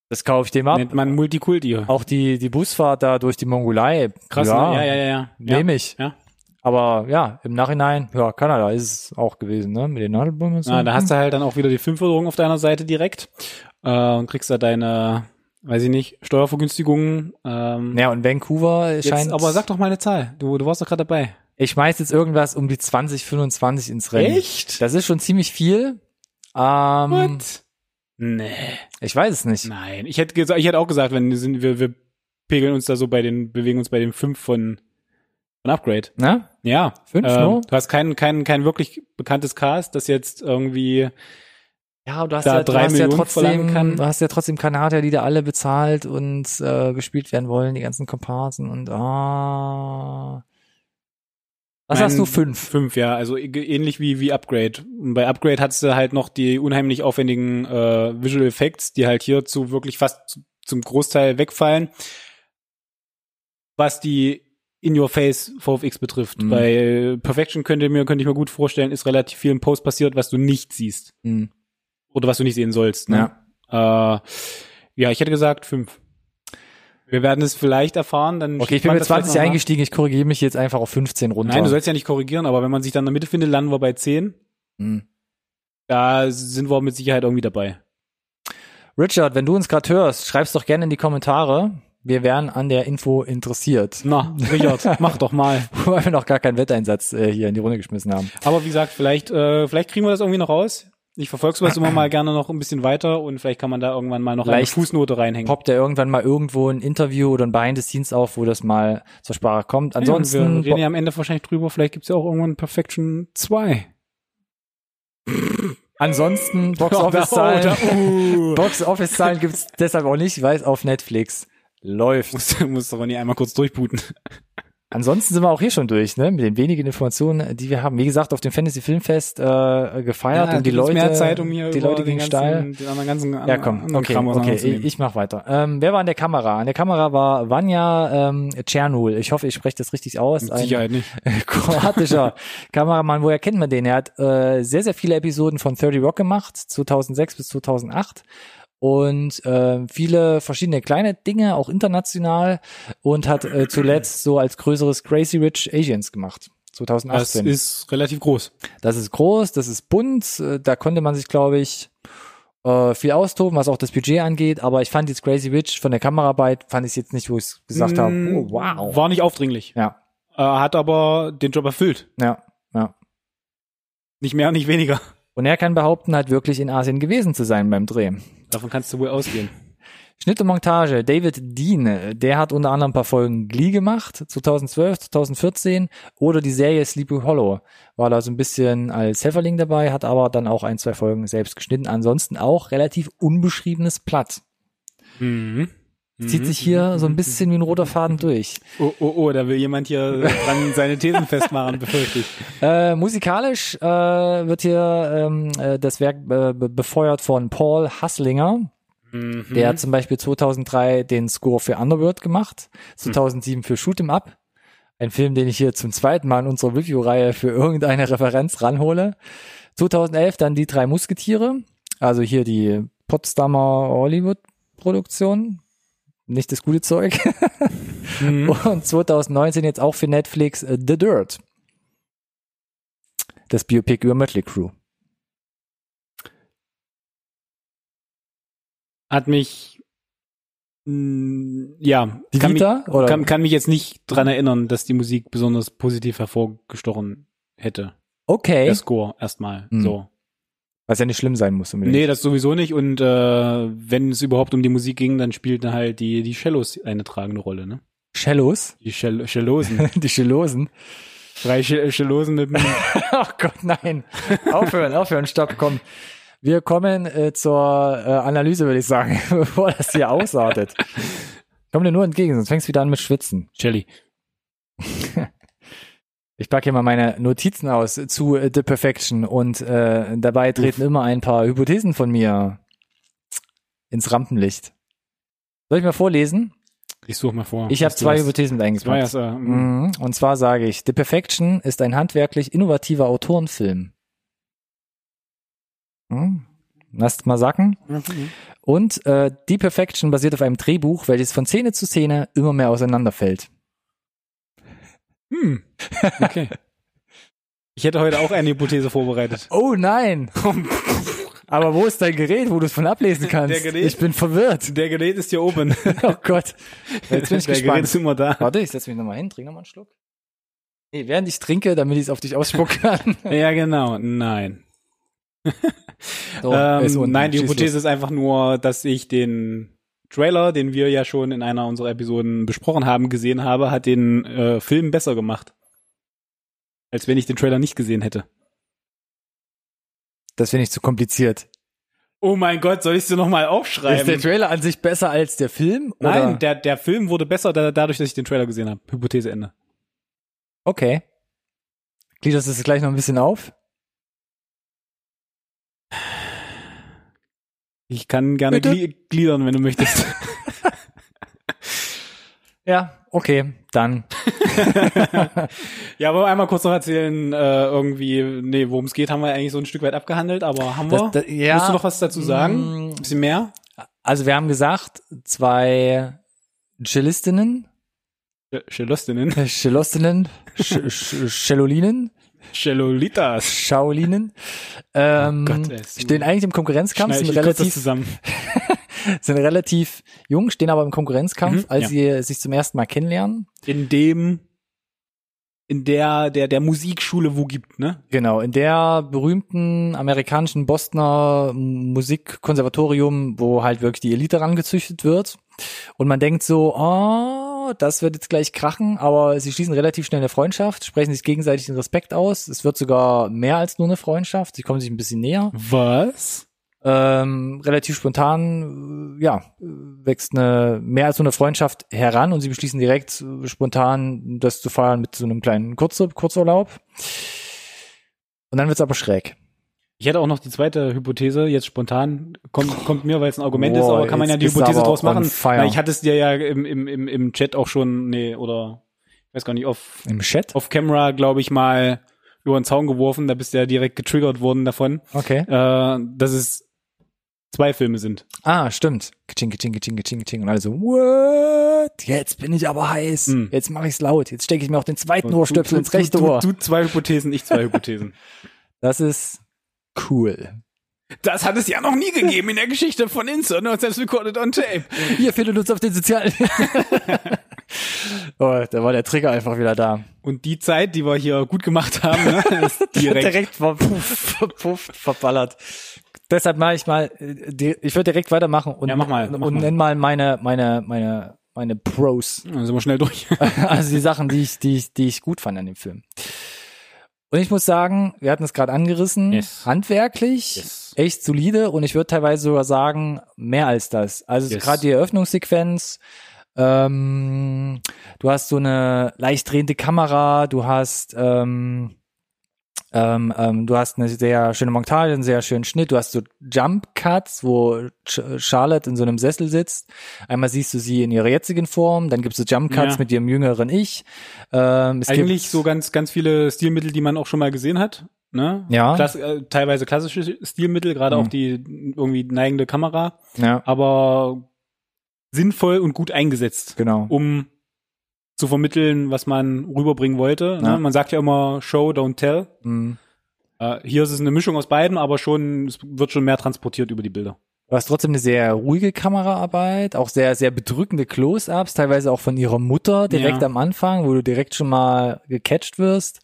das kaufe ich dem ab. Nennt man Multikulti. Auch die die Busfahrt da durch die Mongolei. Krass, ja, ne? ja, ja, ja. Nehme ich. Ja. Aber ja, im Nachhinein, ja, Kanada ist es auch gewesen, ne? Mit den Nadelbäumen und so. Ja, da hast du halt dann auch wieder die Filmförderung auf deiner Seite direkt äh, und kriegst da deine... Weiß ich nicht, Steuervergünstigungen. Ähm, ja, und Vancouver jetzt, scheint... Aber sag doch mal eine Zahl, du, du warst doch gerade dabei. Ich schmeiß jetzt irgendwas um die zwanzig, fünfundzwanzig ins Rennen. Echt? Das ist schon ziemlich viel. Ähm, What? Nee. Ich weiß es nicht. Nein, ich hätte ich hätte auch gesagt, wenn wir, wir pegeln uns da so bei den, bewegen uns bei den fünf von, von Upgrade. Na? Ja. Fünf, ähm, no? Du hast kein, kein, kein wirklich bekanntes Cast, das jetzt irgendwie... Ja, du hast ja, du hast ja trotzdem, du hast ja trotzdem Kanadier, die da alle bezahlt und äh, gespielt werden wollen, die ganzen Komparsen und ah. Was mein, hast du, fünf? Fünf, ja, also ähnlich wie wie Upgrade. Und bei Upgrade hattest du halt noch die unheimlich aufwendigen äh, Visual Effects, die halt hierzu wirklich fast zum Großteil wegfallen. Was die In-Your-Face V F X betrifft. Mhm. Bei Perfection könnte mir könnte ich mir gut vorstellen, ist relativ viel im Post passiert, was du nicht siehst. Mhm. Oder was du nicht sehen sollst. Ne? Ja. Äh, ja, ich hätte gesagt fünf. Wir werden es vielleicht erfahren. Dann okay, ich bin mit zwanzig eingestiegen, ich korrigiere mich jetzt einfach auf fünfzehn runter. Nein, du sollst ja nicht korrigieren, aber wenn man sich dann in der Mitte findet, landen wir bei zehn. Mhm. Da sind wir mit Sicherheit irgendwie dabei. Richard, wenn du uns gerade hörst, schreib's doch gerne in die Kommentare. Wir wären an der Info interessiert. Na, Richard, mach doch mal. Weil wir noch gar keinen Wetteinsatz äh, hier in die Runde geschmissen haben. Aber wie gesagt, vielleicht äh, vielleicht kriegen wir das irgendwie noch raus. Ich verfolge sowas immer mal gerne noch ein bisschen weiter und vielleicht kann man da irgendwann mal noch vielleicht eine Fußnote reinhängen. Poppt ja irgendwann mal irgendwo ein Interview oder ein Behind the Scenes auf, wo das mal zur Sprache kommt. Ansonsten ja, wir reden ja am Ende wahrscheinlich drüber, vielleicht gibt's ja auch irgendwann Perfection zwei. Ansonsten Box-Office-Zahlen oh, oh. Box-Office-Zahlen gibt's deshalb auch nicht, weil es auf Netflix läuft. Muss, muss doch nicht einmal kurz durchbooten. Ansonsten sind wir auch hier schon durch, ne? Mit den wenigen Informationen, die wir haben. Wie gesagt, auf dem Fantasy Filmfest äh, gefeiert ja, und die Leute, mehr Zeit, um hier die Leute gegen Steil. Ja, komm, okay, okay, ich, ich mach weiter. Ähm, wer war an der Kamera? An der Kamera war Vanja ähm, Czernul. Ich hoffe, ich spreche das richtig aus. Mit Sicherheit nicht. Kroatischer Kameramann. Woher kennt man den? Er hat äh, sehr, sehr viele Episoden von thirty Rock gemacht, zweitausendsechs bis zweitausendacht. Und äh, viele verschiedene kleine Dinge, auch international, und hat äh, zuletzt so als größeres Crazy Rich Asians gemacht, zweitausendachtzehn. Das ist relativ groß. Das ist groß, das ist bunt, äh, da konnte man sich, glaube ich, äh, viel austoben, was auch das Budget angeht, aber ich fand jetzt Crazy Rich von der Kameraarbeit, fand ich jetzt nicht, wo ich es gesagt mm, habe, oh, wow. War nicht aufdringlich. Ja. Äh, hat aber den Job erfüllt. Ja, ja. Nicht mehr, nicht weniger. Und er kann behaupten, halt wirklich in Asien gewesen zu sein beim Dreh. Davon kannst du wohl ausgehen. Schnitt und Montage. David Dean, der hat unter anderem ein paar Folgen Glee gemacht, zweitausendzwölf, zweitausendvierzehn, oder die Serie Sleepy Hollow. War da so ein bisschen als Helferling dabei, hat aber dann auch ein, zwei Folgen selbst geschnitten. Ansonsten auch relativ unbeschriebenes Platt. Mhm. Zieht sich hier so ein bisschen wie ein roter Faden durch. Oh, oh, oh, da will jemand hier dran seine Thesen festmachen, befürchte ich. Äh, musikalisch äh, wird hier ähm, das Werk äh, befeuert von Paul Hasslinger. Mhm. Der hat zum Beispiel zweitausenddrei den Score für Underworld gemacht, zweitausendsieben für Shoot 'em Up. Ein Film, den ich hier zum zweiten Mal in unserer Review-Reihe für irgendeine Referenz ranhole. zweitausendelf dann die drei Musketiere, also hier die Potsdamer Hollywood-Produktion. Nicht das gute Zeug. Mhm. Und zweitausendneunzehn jetzt auch für Netflix The Dirt. Das Biopic über Mötley Crew. Hat mich mh, ja, die kann, Vita, mich, oder? Kann, kann mich jetzt nicht dran erinnern, dass die Musik besonders positiv hervorgestochen hätte. Okay. Der Score erstmal, mhm. so. Was ja nicht schlimm sein muss. Unbedingt. Nee, das sowieso nicht. Und äh, wenn es überhaupt um die Musik ging, dann spielten halt die die Cellos eine tragende Rolle, ne? Cellos? Die Cellosen. Schell- die Cellosen? Drei Cellosen mit dem... Ach Gott, nein. Aufhören, aufhören, stopp, komm. Wir kommen äh, zur äh, Analyse, würde ich sagen, bevor das hier ausartet. Komm dir nur entgegen, sonst fängst du wieder an mit Schwitzen. Shelly. Ich packe hier mal meine Notizen aus zu The Perfection und äh, dabei treten Uff. immer ein paar Hypothesen von mir ins Rampenlicht. Soll ich mal vorlesen? Ich suche mal vor. Ich habe zwei Hypothesen mit eingepackt. Zwei, äh, mhm. Und zwar sage ich, The Perfection ist ein handwerklich innovativer Autorenfilm. Hm? Lasst mal sacken. Mhm. Und äh, The Perfection basiert auf einem Drehbuch, welches von Szene zu Szene immer mehr auseinanderfällt. Hm, okay. Ich hätte heute auch eine Hypothese vorbereitet. Oh nein! Aber wo ist dein Gerät, wo du es von ablesen kannst? Gerät, ich bin verwirrt. Der Gerät ist hier oben. Oh Gott. Jetzt bin ich der gespannt. Gerät ist immer da. Warte, ich setz mich nochmal hin, trink nochmal einen Schluck. Nee, während ich trinke, damit ich es auf dich ausspucken kann. Ja, genau. Nein. So, ähm, nein, die Hypothese ist einfach nur, dass ich den Trailer, den wir ja schon in einer unserer Episoden besprochen haben, gesehen habe, hat den äh, Film besser gemacht. Als wenn ich den Trailer nicht gesehen hätte. Das finde ich zu kompliziert. Oh mein Gott, soll ich es dir nochmal aufschreiben? Ist der Trailer an sich besser als der Film? Oder? Nein, der, der Film wurde besser da, dadurch, dass ich den Trailer gesehen habe. Hypothese Ende. Okay. Gliederst du es gleich noch ein bisschen auf? Ich kann gerne gl- gliedern, wenn du möchtest. Ja, okay, dann. Ja, aber einmal kurz noch erzählen, äh, irgendwie, nee, worum es geht, haben wir eigentlich so ein Stück weit abgehandelt, aber haben wir? Das, das, ja, musst du noch was dazu sagen? Ein bisschen mehr? Also wir haben gesagt, zwei Cellistinnen. Cellostinnen. Cellostinnen. Cellolinen. Cellolitas. Schaolinen. Ähm, oh Gott, ey, stehen eigentlich im Konkurrenzkampf. Sind relativ, zusammen. Sind relativ jung, stehen aber im Konkurrenzkampf, mhm, als ja. sie sich zum ersten Mal kennenlernen. In dem, in der, der, der Musikschule, wo gibt, ne? Genau, in der berühmten amerikanischen Bostoner Musikkonservatorium, wo halt wirklich die Elite rangezüchtet wird. Und man denkt so, oh, das wird jetzt gleich krachen, aber sie schließen relativ schnell eine Freundschaft, sprechen sich gegenseitig den Respekt aus. Es wird sogar mehr als nur eine Freundschaft. Sie kommen sich ein bisschen näher. Was? Ähm, relativ spontan, ja, wächst eine mehr als nur eine Freundschaft heran und sie beschließen direkt spontan, das zu feiern mit so einem kleinen Kurz- Kurzurlaub. Und dann wird's aber schräg. Ich hätte auch noch die zweite Hypothese, jetzt spontan, kommt, kommt mir, weil es ein Argument wow, ist, aber kann man ja die Hypothese draus machen. Na, ich hatte es dir ja im, im, im, im Chat auch schon, nee, oder, ich weiß gar nicht, auf, im Chat? Auf Camera, glaube ich, mal über den Zaun geworfen, da bist du ja direkt getriggert worden davon. Okay. Äh, dass es zwei Filme sind. Ah, stimmt. Kaching, kaching, kaching, kaching, kaching. Und alle so, what? Jetzt bin ich aber heiß. Mm. Jetzt mache ich's laut. Jetzt stecke ich mir auch den zweiten Ohrstöpsel ins rechte du, Ohr. Du, du zwei Hypothesen, ich zwei Hypothesen. Das ist cool. Das hat es ja noch nie gegeben in der Geschichte von Insert Nerd Science Recorded on Tape. Ihr findet uns auf den sozialen. Oh, da war der Trigger einfach wieder da. Und die Zeit, die wir hier gut gemacht haben, ne, ist direkt, direkt verpufft, verpufft, verballert. Deshalb mache ich mal, ich würde direkt weitermachen und, ja, mach mal, mach und nenn mal meine, meine, meine, meine Pros. Dann sind wir schnell durch. Also die Sachen, die ich, die ich, die ich gut fand an dem Film. Und ich muss sagen, wir hatten es gerade angerissen, yes. handwerklich, yes. echt solide und ich würde teilweise sogar sagen, mehr als das. Also yes. gerade die Eröffnungssequenz, ähm, du hast so eine leicht drehende Kamera, du hast ähm, ähm, ähm, du hast eine sehr schöne Montage, einen sehr schönen Schnitt, du hast so Jump-Cuts, wo Charlotte in so einem Sessel sitzt. Einmal siehst du sie in ihrer jetzigen Form, dann gibt's so Jump-Cuts ja. mit ihrem jüngeren Ich. Ähm, es Eigentlich gibt so ganz ganz viele Stilmittel, die man auch schon mal gesehen hat. Ne? Ja. Klass- äh, teilweise klassische Stilmittel, gerade mhm. auch die irgendwie neigende Kamera. Ja. Aber sinnvoll und gut eingesetzt. Genau. Um zu vermitteln, was man rüberbringen wollte. Ne? Ja. Man sagt ja immer Show, don't tell. Mhm. Uh, hier ist es eine Mischung aus beiden, aber schon, es wird schon mehr transportiert über die Bilder. Du hast trotzdem eine sehr ruhige Kameraarbeit, auch sehr, sehr bedrückende Close-ups, teilweise auch von ihrer Mutter direkt ja. am Anfang, wo du direkt schon mal gecatcht wirst.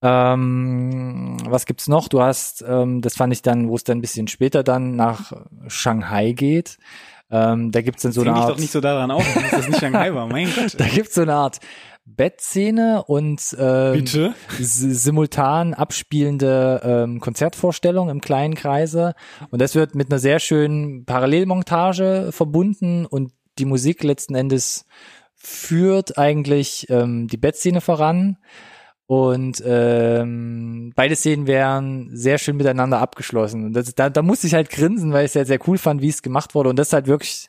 Ähm, was gibt's noch? Du hast, ähm, das fand ich dann, wo es dann ein bisschen später dann nach Shanghai geht, Ähm, da gibt's dann so eine Art. Doch nicht so daran auf, dass das nicht Shanghai war. Mein Gott. Da gibt's so eine Art Bettszene und ähm, Bitte? S- simultan abspielende ähm, Konzertvorstellung im kleinen Kreise. Und das wird mit einer sehr schönen Parallelmontage verbunden und die Musik letzten Endes führt eigentlich ähm, die Bettszene voran. Und ähm, beide Szenen wären sehr schön miteinander abgeschlossen. Und das, da, da musste ich halt grinsen, weil ich es ja sehr cool fand, wie es gemacht wurde. Und das ist halt wirklich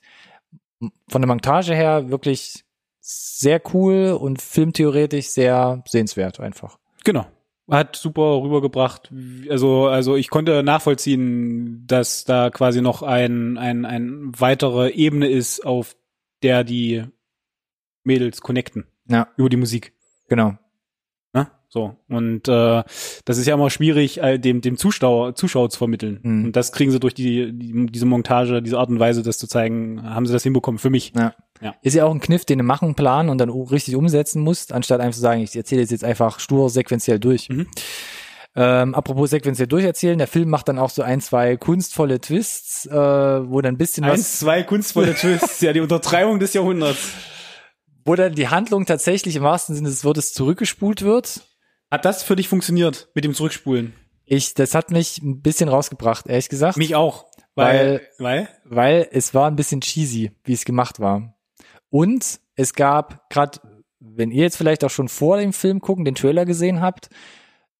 von der Montage her wirklich sehr cool und filmtheoretisch sehr sehenswert einfach. Genau. Hat super rübergebracht. Also, also ich konnte nachvollziehen, dass da quasi noch ein, ein, ein weitere Ebene ist, auf der die Mädels connecten. Ja. Über die Musik. Genau. So, und äh, das ist ja immer schwierig, äh, dem dem Zuschauer, Zuschauer zu vermitteln. Mhm. Und das kriegen sie durch die, die diese Montage, diese Art und Weise, das zu zeigen, haben sie das hinbekommen, für mich. Ja. Ja. Ist ja auch ein Kniff, den du machen, planen und dann richtig umsetzen musst, anstatt einfach zu sagen, ich erzähle es jetzt einfach stur sequenziell durch. Mhm. Ähm, apropos sequenziell durcherzählen, der Film macht dann auch so ein, zwei kunstvolle Twists, äh, wo dann ein bisschen ein, was... Ein, zwei kunstvolle Twists, ja, die Untertreibung des Jahrhunderts. Wo dann die Handlung tatsächlich im wahrsten Sinne des Wortes zurückgespult wird. Hat das für dich funktioniert mit dem Zurückspulen? Ich, das hat mich ein bisschen rausgebracht, ehrlich gesagt. Mich auch, weil weil weil, weil es war ein bisschen cheesy, wie es gemacht war. Und es gab gerade, wenn ihr jetzt vielleicht auch schon vor dem Film gucken, den Trailer gesehen habt,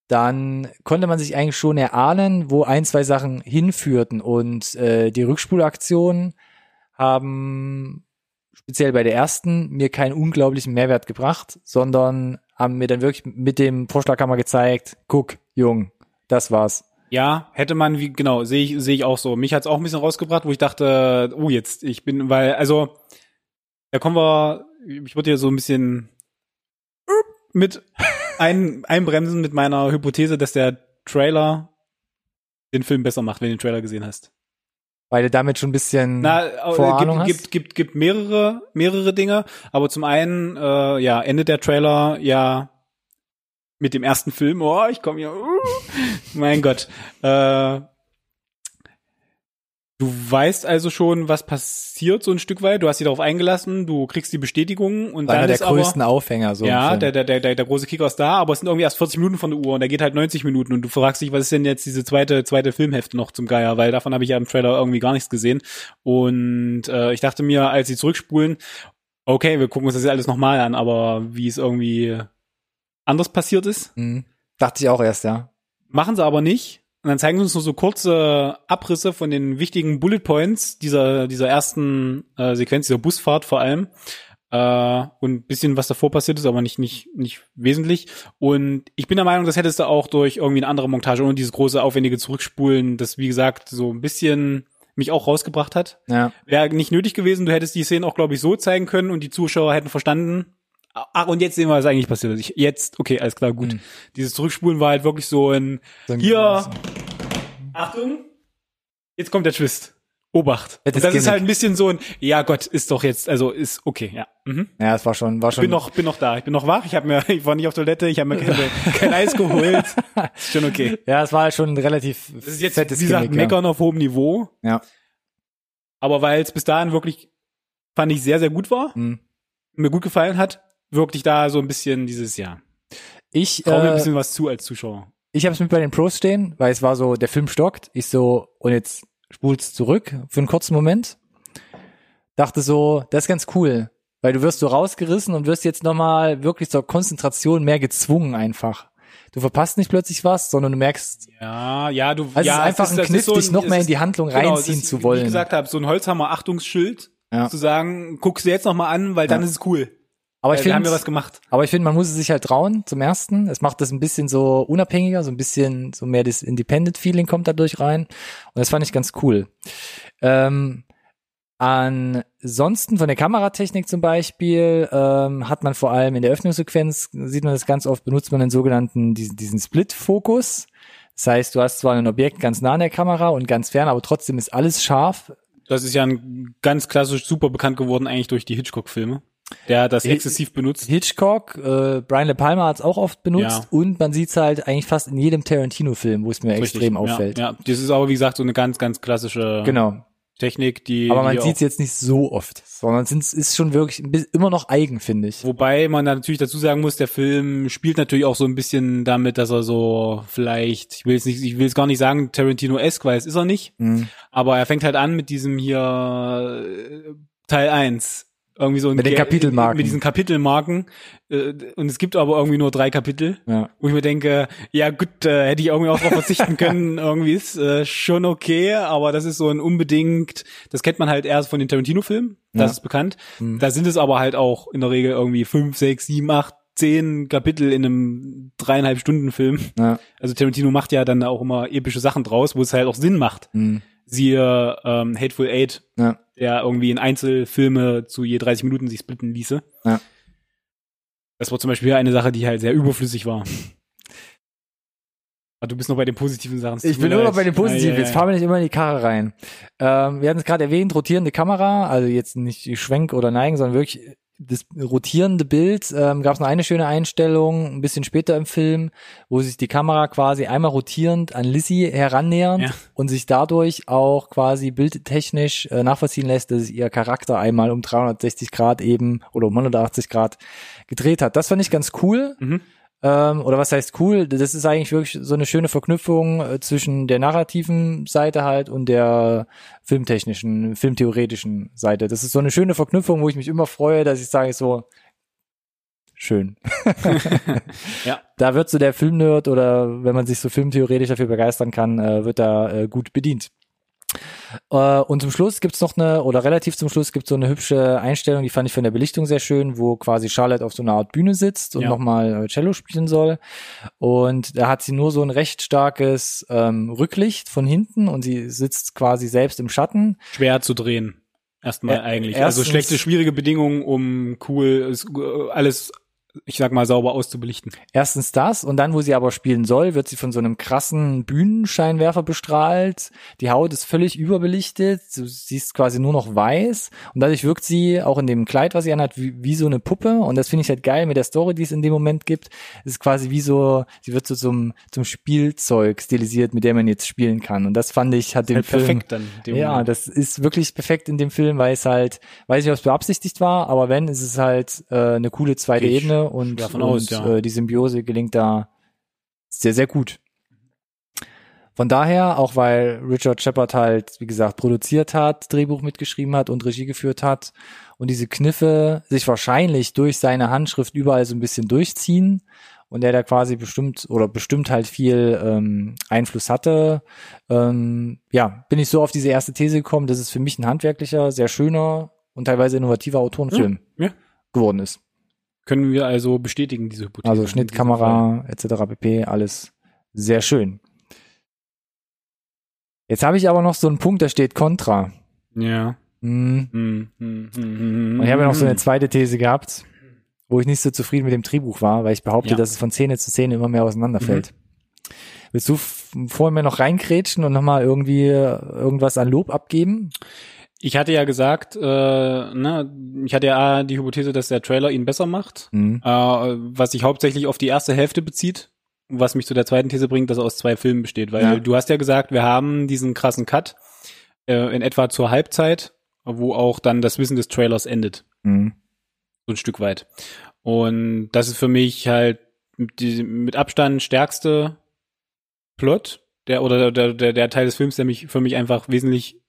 dann konnte man sich eigentlich schon erahnen, wo ein, zwei Sachen hinführten. Und äh, die Rückspulaktionen haben speziell bei der ersten mir keinen unglaublichen Mehrwert gebracht, sondern haben mir dann wirklich mit dem Vorschlaghammer gezeigt, guck, Jung, das war's. Ja, hätte man, wie genau, sehe ich, sehe ich auch so. Mich hat's auch ein bisschen rausgebracht, wo ich dachte, oh, jetzt, ich bin, weil, also, da kommen wir, ich würde ja so ein bisschen mit ein, einbremsen mit meiner Hypothese, dass der Trailer den Film besser macht, wenn du den Trailer gesehen hast. Weil du damit schon ein bisschen Na, Vorahnung gibt, hast? Gibt, gibt, gibt mehrere, mehrere Dinge, aber zum einen, äh, ja, endet der Trailer ja mit dem ersten Film, oh, ich komme hier, uh, mein Gott. Äh, du weißt also schon, was passiert so ein Stück weit, du hast dich darauf eingelassen, du kriegst die Bestätigung. Und dann einer der ist größten aber, Aufhänger. So ja, der, der, der, der große Kicker ist da, aber es sind irgendwie erst vierzig Minuten von der Uhr und da geht halt neunzig Minuten und du fragst dich, was ist denn jetzt diese zweite zweite Filmhälfte noch zum Geier, weil davon habe ich ja im Trailer irgendwie gar nichts gesehen. Und äh, ich dachte mir, als sie zurückspulen, okay, wir gucken uns das jetzt alles nochmal an, aber wie es irgendwie anders passiert ist. Mhm. Dachte ich auch erst, ja. Machen sie aber nicht. Und dann zeigen sie uns nur so kurze Abrisse von den wichtigen Bullet Points dieser dieser ersten äh, Sequenz, dieser Busfahrt vor allem. Äh, und ein bisschen, was davor passiert ist, aber nicht nicht nicht wesentlich. Und ich bin der Meinung, das hättest du auch durch irgendwie eine andere Montage, ohne dieses große, aufwendige Zurückspulen, das, wie gesagt, so ein bisschen mich auch rausgebracht hat. Ja. Wäre nicht nötig gewesen. Du hättest die Szenen auch, glaube ich, so zeigen können und die Zuschauer hätten verstanden, ach, und jetzt sehen wir, was eigentlich passiert ist. Jetzt, okay, alles klar, gut. Mhm. Dieses Zurückspulen war halt wirklich so ein, hier, Achtung, jetzt kommt der Twist. Obacht. Das, das ist halt ein bisschen so ein, ja Gott, ist doch jetzt, also ist okay, ja. Mhm. Ja, es war schon, war schon. Ich bin noch, bin noch da, ich bin noch wach, ich hab mir, ich war nicht auf Toilette, ich habe mir keine, kein Eis geholt. Ist schon okay. Ja, es war halt schon ein relativ fettes Gimmick. Das ist jetzt, wie gesagt, Gimmick, meckern ja. auf hohem Niveau. Ja. Aber weil es bis dahin wirklich, fand ich, sehr, sehr gut war, mhm. mir gut gefallen hat, wirklich da so ein bisschen dieses, ja, ich traue mir ein bisschen äh, was zu als Zuschauer. Ich habe es mit bei den Pros stehen, weil es war so, der Film stockt, ich so, und jetzt spulst zurück für einen kurzen Moment. Dachte so, das ist ganz cool, weil du wirst so rausgerissen und wirst jetzt nochmal wirklich zur Konzentration mehr gezwungen einfach. Du verpasst nicht plötzlich was, sondern du merkst, ja, ja, du, also ja, es ist einfach es ist, ein Kniff, so ein, dich noch mehr in die Handlung genau, reinziehen ist, zu wollen. Wie ich gesagt habe, so ein Holzhammer-Achtungsschild, ja. zu sagen, guck's dir jetzt nochmal an, weil ja. dann ist es cool. Aber ich ja, finde, find, man muss es sich halt trauen, zum Ersten. Es macht das ein bisschen so unabhängiger, so ein bisschen so mehr das Independent-Feeling kommt dadurch rein. Und das fand ich ganz cool. Ähm, ansonsten von der Kameratechnik zum Beispiel ähm, hat man vor allem in der Öffnungssequenz, sieht man das ganz oft, benutzt man den sogenannten, diesen, diesen Split-Fokus. Das heißt, du hast zwar ein Objekt ganz nah an der Kamera und ganz fern, aber trotzdem ist alles scharf. Das ist ja ein ganz klassisch super bekannt geworden eigentlich durch die Hitchcock-Filme. Der hat das exzessiv benutzt. Hitchcock, äh, Brian De Palma hat es auch oft benutzt ja. und man sieht es halt eigentlich fast in jedem Tarantino-Film, wo es mir Richtig, extrem auffällt. Ja, ja, das ist aber, wie gesagt, so eine ganz, ganz klassische genau. Technik, die. Aber man sieht es jetzt nicht so oft, sondern es ist schon wirklich immer noch eigen, finde ich. Wobei man da natürlich dazu sagen muss, der Film spielt natürlich auch so ein bisschen damit, dass er so vielleicht, ich will es nicht, ich will es gar nicht sagen, Tarantino-esque, weil es ist er nicht. Mhm. Aber er fängt halt an mit diesem hier Teil eins. Irgendwie so mit den Ge- Kapitelmarken. Mit diesen Kapitelmarken. Und es gibt aber irgendwie nur drei Kapitel. Ja. Wo ich mir denke, ja gut, äh, hätte ich irgendwie auch drauf verzichten können. Irgendwie ist äh, schon okay, aber das ist so ein unbedingt, das kennt man halt erst von den Tarantino-Filmen. Das ja. ist bekannt. Mhm. Da sind es aber halt auch in der Regel irgendwie fünf, sechs, sieben, acht, zehn Kapitel in einem dreieinhalb Stunden Film. Ja. Also Tarantino macht ja dann auch immer epische Sachen draus, wo es halt auch Sinn macht. Mhm. Siehe ähm, Hateful Eight. Ja. der irgendwie in Einzelfilme zu je dreißig Minuten sich splitten ließe. Ja. Das war zum Beispiel eine Sache, die halt sehr überflüssig war. Aber du bist noch bei den positiven Sachen. Ich bin immer noch bei den positiven, ja, ja, ja. jetzt fahren wir nicht immer in die Karre rein. Ähm, wir hatten es gerade erwähnt, rotierende Kamera, also jetzt nicht die Schwenk oder Neigen, sondern wirklich das rotierende Bild. Ähm, gab es noch eine schöne Einstellung, ein bisschen später im Film, wo sich die Kamera quasi einmal rotierend an Lizzie herannähernd ja. und sich dadurch auch quasi bildtechnisch äh, nachvollziehen lässt, dass ihr Charakter einmal um dreihundertsechzig Grad eben oder um hundertachtzig Grad gedreht hat. Das fand ich ganz cool. Mhm. Ähm, oder was heißt cool? Das ist eigentlich wirklich so eine schöne Verknüpfung äh, zwischen der narrativen Seite halt und der filmtechnischen, filmtheoretischen Seite. Das ist so eine schöne Verknüpfung, wo ich mich immer freue, dass ich sage so, schön. Ja. Da wird so der Filmnerd oder wenn man sich so filmtheoretisch dafür begeistern kann, äh, wird da äh, gut bedient. Äh, und zum Schluss gibt's noch eine, oder relativ zum Schluss gibt's so eine hübsche Einstellung, die fand ich von der Belichtung sehr schön, wo quasi Charlotte auf so einer Art Bühne sitzt und ja. nochmal äh, Cello spielen soll. Und da hat sie nur so ein recht starkes ähm, Rücklicht von hinten und sie sitzt quasi selbst im Schatten. Schwer zu drehen. Erstmal eigentlich. Erstens, also schlechte, schwierige Bedingungen, um cool alles, ich sag mal, sauber auszubelichten. Erstens das und dann, wo sie aber spielen soll, wird sie von so einem krassen Bühnenscheinwerfer bestrahlt. Die Haut ist völlig überbelichtet, du siehst quasi nur noch weiß und dadurch wirkt sie auch in dem Kleid, was sie anhat, wie, wie so eine Puppe und das finde ich halt geil mit der Story, die es in dem Moment gibt. Es ist quasi wie so, sie wird so zum, zum Spielzeug stilisiert, mit der man jetzt spielen kann und das fand ich, hat den halt Film... perfekt dann. Ja, Moment. Das ist wirklich perfekt in dem Film, weil es halt, weiß nicht, ob es beabsichtigt war, aber wenn, ist es halt äh, eine coole zweite ich. Ebene und, davon und aus, ja. äh, die Symbiose gelingt da sehr, sehr gut. Von daher, auch weil Richard Shepard halt, wie gesagt, produziert hat, Drehbuch mitgeschrieben hat und Regie geführt hat und diese Kniffe sich wahrscheinlich durch seine Handschrift überall so ein bisschen durchziehen und er da quasi bestimmt oder bestimmt halt viel ähm, Einfluss hatte, ähm, ja, bin ich so auf diese erste These gekommen, dass es für mich ein handwerklicher, sehr schöner und teilweise innovativer Autorenfilm ja, ja. geworden ist. Können wir also bestätigen, diese Hypothese. Also Schnitt, Kamera, et cetera pp., alles sehr schön. Jetzt habe ich aber noch so einen Punkt, da steht Kontra. Ja. Mm. Mm, mm, mm, Und ich habe ja noch so eine zweite These gehabt, wo ich nicht so zufrieden mit dem Drehbuch war, weil ich behaupte, ja. dass es von Szene zu Szene immer mehr auseinanderfällt. Mhm. Willst du vorher mir noch reinkrätschen und nochmal irgendwie irgendwas an Lob abgeben? Ich hatte ja gesagt, äh, ne, ich hatte ja die Hypothese, dass der Trailer ihn besser macht, mhm. äh, was sich hauptsächlich auf die erste Hälfte bezieht, was mich zu der zweiten These bringt, dass er aus zwei Filmen besteht, weil ja. du hast ja gesagt, wir haben diesen krassen Cut äh, in etwa zur Halbzeit, wo auch dann das Wissen des Trailers endet, mhm. so ein Stück weit. Und das ist für mich halt die mit Abstand stärkste Plot, der oder der der, der Teil des Films, der mich für mich einfach wesentlich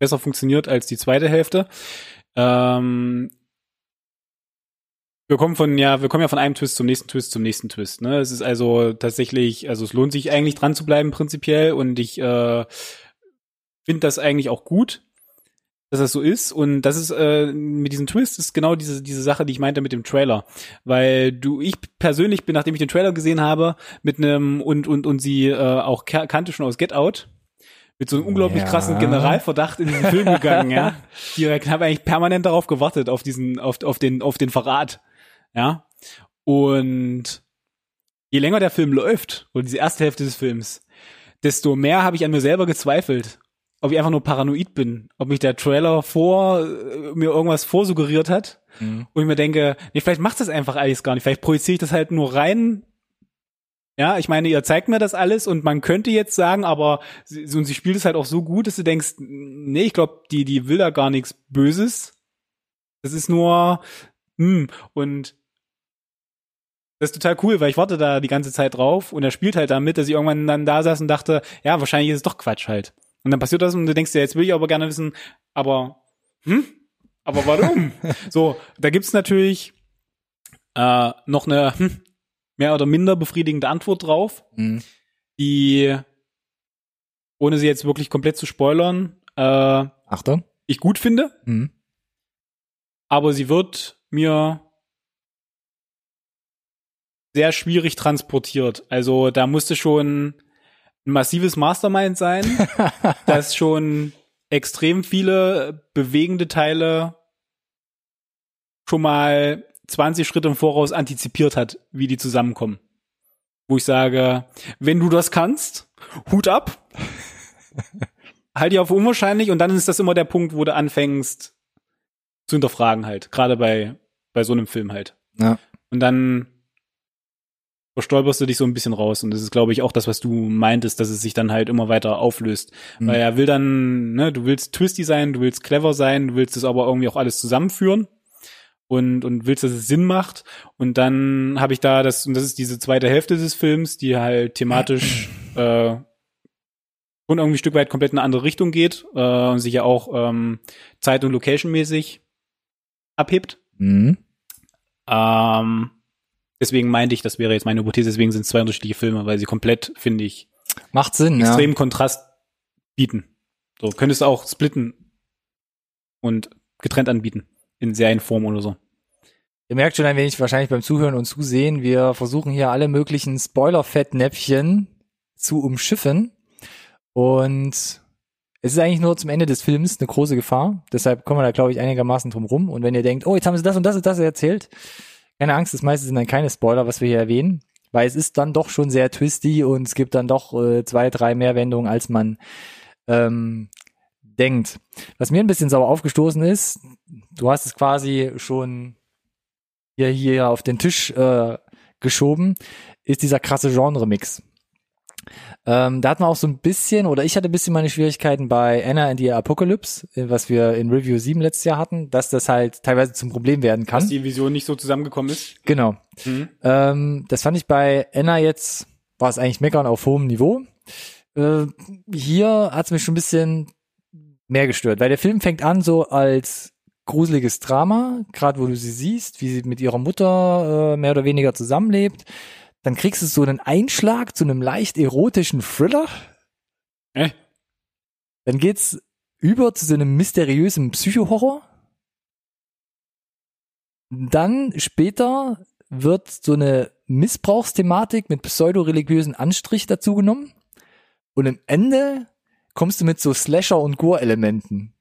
besser funktioniert als die zweite Hälfte. Ähm, wir kommen von ja, wir kommen ja von einem Twist zum nächsten Twist zum nächsten Twist. Ne, es ist also tatsächlich, also es lohnt sich eigentlich dran zu bleiben prinzipiell und ich äh, finde das eigentlich auch gut, dass das so ist und das ist äh, mit diesem Twist ist genau diese diese Sache, die ich meinte mit dem Trailer, weil du ich persönlich bin, nachdem ich den Trailer gesehen habe, mit einem und und und sie äh, auch kannte schon aus Get Out. Mit so einem unglaublich ja. krassen Generalverdacht in diesen Film gegangen, ja. Direkt habe eigentlich permanent darauf gewartet, auf diesen, auf, auf den, auf den Verrat, ja. Und je länger der Film läuft, oder diese erste Hälfte des Films, desto mehr habe ich an mir selber gezweifelt, ob ich einfach nur paranoid bin, ob mich der Trailer vor, mir irgendwas vorsuggeriert hat, mhm. und ich mir denke, nee, vielleicht macht das einfach alles gar nicht, vielleicht projiziere ich das halt nur rein. Ja, ich meine, ihr zeigt mir das alles und man könnte jetzt sagen, aber sie, und sie spielt es halt auch so gut, dass du denkst, nee, ich glaube, die die will da gar nichts Böses. Das ist nur, hm, und das ist total cool, weil ich warte da die ganze Zeit drauf und er spielt halt damit, dass ich irgendwann dann da saß und dachte, ja, wahrscheinlich ist es doch Quatsch halt. Und dann passiert das und du denkst dir, ja, jetzt will ich aber gerne wissen, aber, hm, aber warum? So, da gibt's natürlich äh, noch eine, hm, mehr oder minder befriedigende Antwort drauf, mhm. die, ohne sie jetzt wirklich komplett zu spoilern, äh, Achtung. ich gut finde. Mhm. Aber sie wird mir sehr schwierig transportiert. Also da musste schon ein massives Mastermind sein, das schon extrem viele bewegende Teile schon mal zwanzig Schritte im Voraus antizipiert hat, wie die zusammenkommen. Wo ich sage, wenn du das kannst, Hut ab, halt dich auf unwahrscheinlich und dann ist das immer der Punkt, wo du anfängst zu hinterfragen halt, gerade bei bei so einem Film halt. Ja. Und dann verstolperst du dich so ein bisschen raus und das ist, glaube ich, auch das, was du meintest, dass es sich dann halt immer weiter auflöst. Mhm. Weil er will dann, ne, du willst twisty sein, du willst clever sein, du willst das aber irgendwie auch alles zusammenführen. Und, und willst, dass es Sinn macht. Und dann habe ich da das, und das ist diese zweite Hälfte des Films, die halt thematisch äh, schon irgendwie ein Stück weit komplett in eine andere Richtung geht äh, und sich ja auch ähm, zeit- und location-mäßig abhebt. Mhm. Ähm, Deswegen meinte ich, das wäre jetzt meine Hypothese, deswegen sind es zwei unterschiedliche Filme, weil sie komplett, finde ich, macht Sinn, extrem ja. Kontrast bieten. So, könntest du auch splitten und getrennt anbieten, in Serienform oder so. Ihr merkt schon ein wenig wahrscheinlich beim Zuhören und Zusehen, wir versuchen hier alle möglichen Spoiler-Fettnäpfchen zu umschiffen und es ist eigentlich nur zum Ende des Films eine große Gefahr, deshalb kommen wir da, glaube ich, einigermaßen drum rum. Und wenn ihr denkt, oh, jetzt haben sie das und das und das erzählt, keine Angst, das meiste sind dann keine Spoiler, was wir hier erwähnen, weil es ist dann doch schon sehr twisty und es gibt dann doch äh, zwei, drei mehr Wendungen, als man ähm, denkt. Was mir ein bisschen sauer aufgestoßen ist, du hast es quasi schon hier, hier auf den Tisch äh, geschoben, ist dieser krasse Genre-Mix. Ähm, da hat man auch so ein bisschen, oder ich hatte ein bisschen meine Schwierigkeiten bei Anna and the Apocalypse, was wir in Review sieben letztes Jahr hatten, dass das halt teilweise zum Problem werden kann. Dass die Vision nicht so zusammengekommen ist. Genau. Mhm. Ähm, das fand ich bei Anna jetzt, war es eigentlich meckern auf hohem Niveau. Äh, hier hat es mich schon ein bisschen mehr gestört, weil der Film fängt an so als gruseliges Drama, gerade wo du sie siehst, wie sie mit ihrer Mutter äh, mehr oder weniger zusammenlebt. Dann kriegst du so einen Einschlag zu einem leicht erotischen Thriller. Äh. Dann geht's über zu so einem mysteriösen Psychohorror. Dann später wird so eine Missbrauchsthematik mit pseudoreligiösen Anstrich dazu genommen. Und am Ende kommst du mit so Slasher- und Gore-Elementen.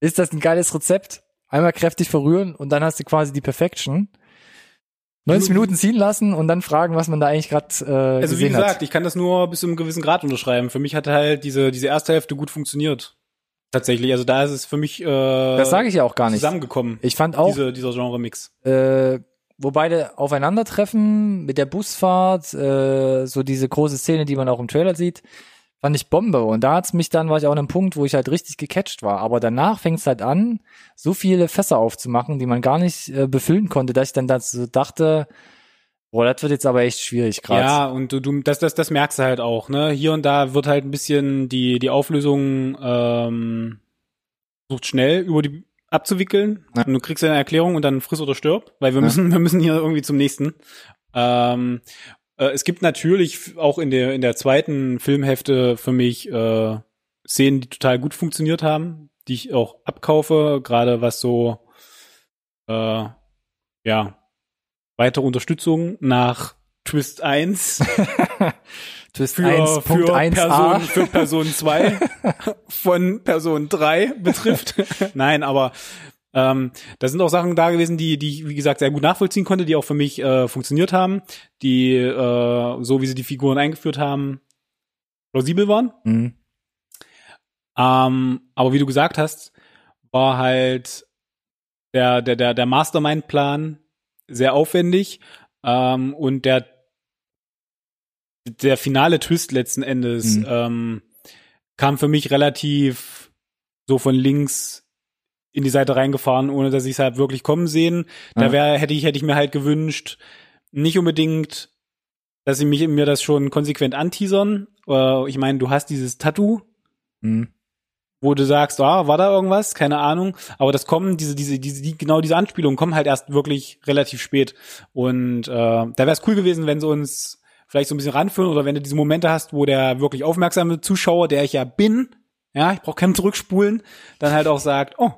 Ist das ein geiles Rezept? Einmal kräftig verrühren und dann hast du quasi die Perfection. neunzig Minuten ziehen lassen und dann fragen, was man da eigentlich gerade äh, also gesehen hat. Also wie gesagt, ich kann das nur bis zu einem gewissen Grad unterschreiben. Für mich hat halt diese diese erste Hälfte gut funktioniert. Tatsächlich, also da ist es für mich äh, das sage ich ja auch gar nicht. Zusammengekommen. Ich fand auch diese, dieser Genre-Mix. Äh, wo beide aufeinandertreffen mit der Busfahrt, äh, so diese große Szene, die man auch im Trailer sieht, fand ich Bombe. Und da hat's mich dann, war ich auch an einem Punkt, wo ich halt richtig gecatcht war. Aber danach fängt's halt an, so viele Fässer aufzumachen, die man gar nicht äh, befüllen konnte, dass ich dann dazu dachte, boah, das wird jetzt aber echt schwierig gerade. Ja, und du, du, das, das, das merkst du halt auch, ne? Hier und da wird halt ein bisschen die, die Auflösung, ähm, versucht schnell über die abzuwickeln. Ja. Und du kriegst eine Erklärung und dann friss oder stirb, weil wir ja. müssen, wir müssen hier irgendwie zum nächsten. Ähm, Es gibt natürlich auch in der in der zweiten Filmhälfte für mich äh, Szenen, die total gut funktioniert haben, die ich auch abkaufe, gerade was so äh, ja weitere Unterstützung nach Twist eins Twist eins Punkt eins a für, für Person zwei von Person drei betrifft. Nein, aber Ähm, da sind auch Sachen da gewesen, die, die ich, wie gesagt, sehr gut nachvollziehen konnte, die auch für mich äh, funktioniert haben, die, äh, so wie sie die Figuren eingeführt haben, plausibel waren. Mhm. Ähm, aber wie du gesagt hast, war halt der, der, der, der Mastermind-Plan sehr aufwendig, ähm, und der, der finale Twist letzten Endes, mhm. ähm, kam für mich relativ so von links in die Seite reingefahren, ohne dass ich es halt wirklich kommen sehen. Da wäre, hätte ich, hätte ich mir halt gewünscht, nicht unbedingt, dass sie mich, mir das schon konsequent anteasern. Äh, ich meine, du hast dieses Tattoo, mhm. wo du sagst, ah, war da irgendwas? Keine Ahnung. Aber das kommen, diese, diese, diese, die, genau diese Anspielungen kommen halt erst wirklich relativ spät. Und äh, da wäre es cool gewesen, wenn sie uns vielleicht so ein bisschen ranführen oder wenn du diese Momente hast, wo der wirklich aufmerksame Zuschauer, der ich ja bin, ja, ich brauche kein Zurückspulen, dann halt auch sagt, oh,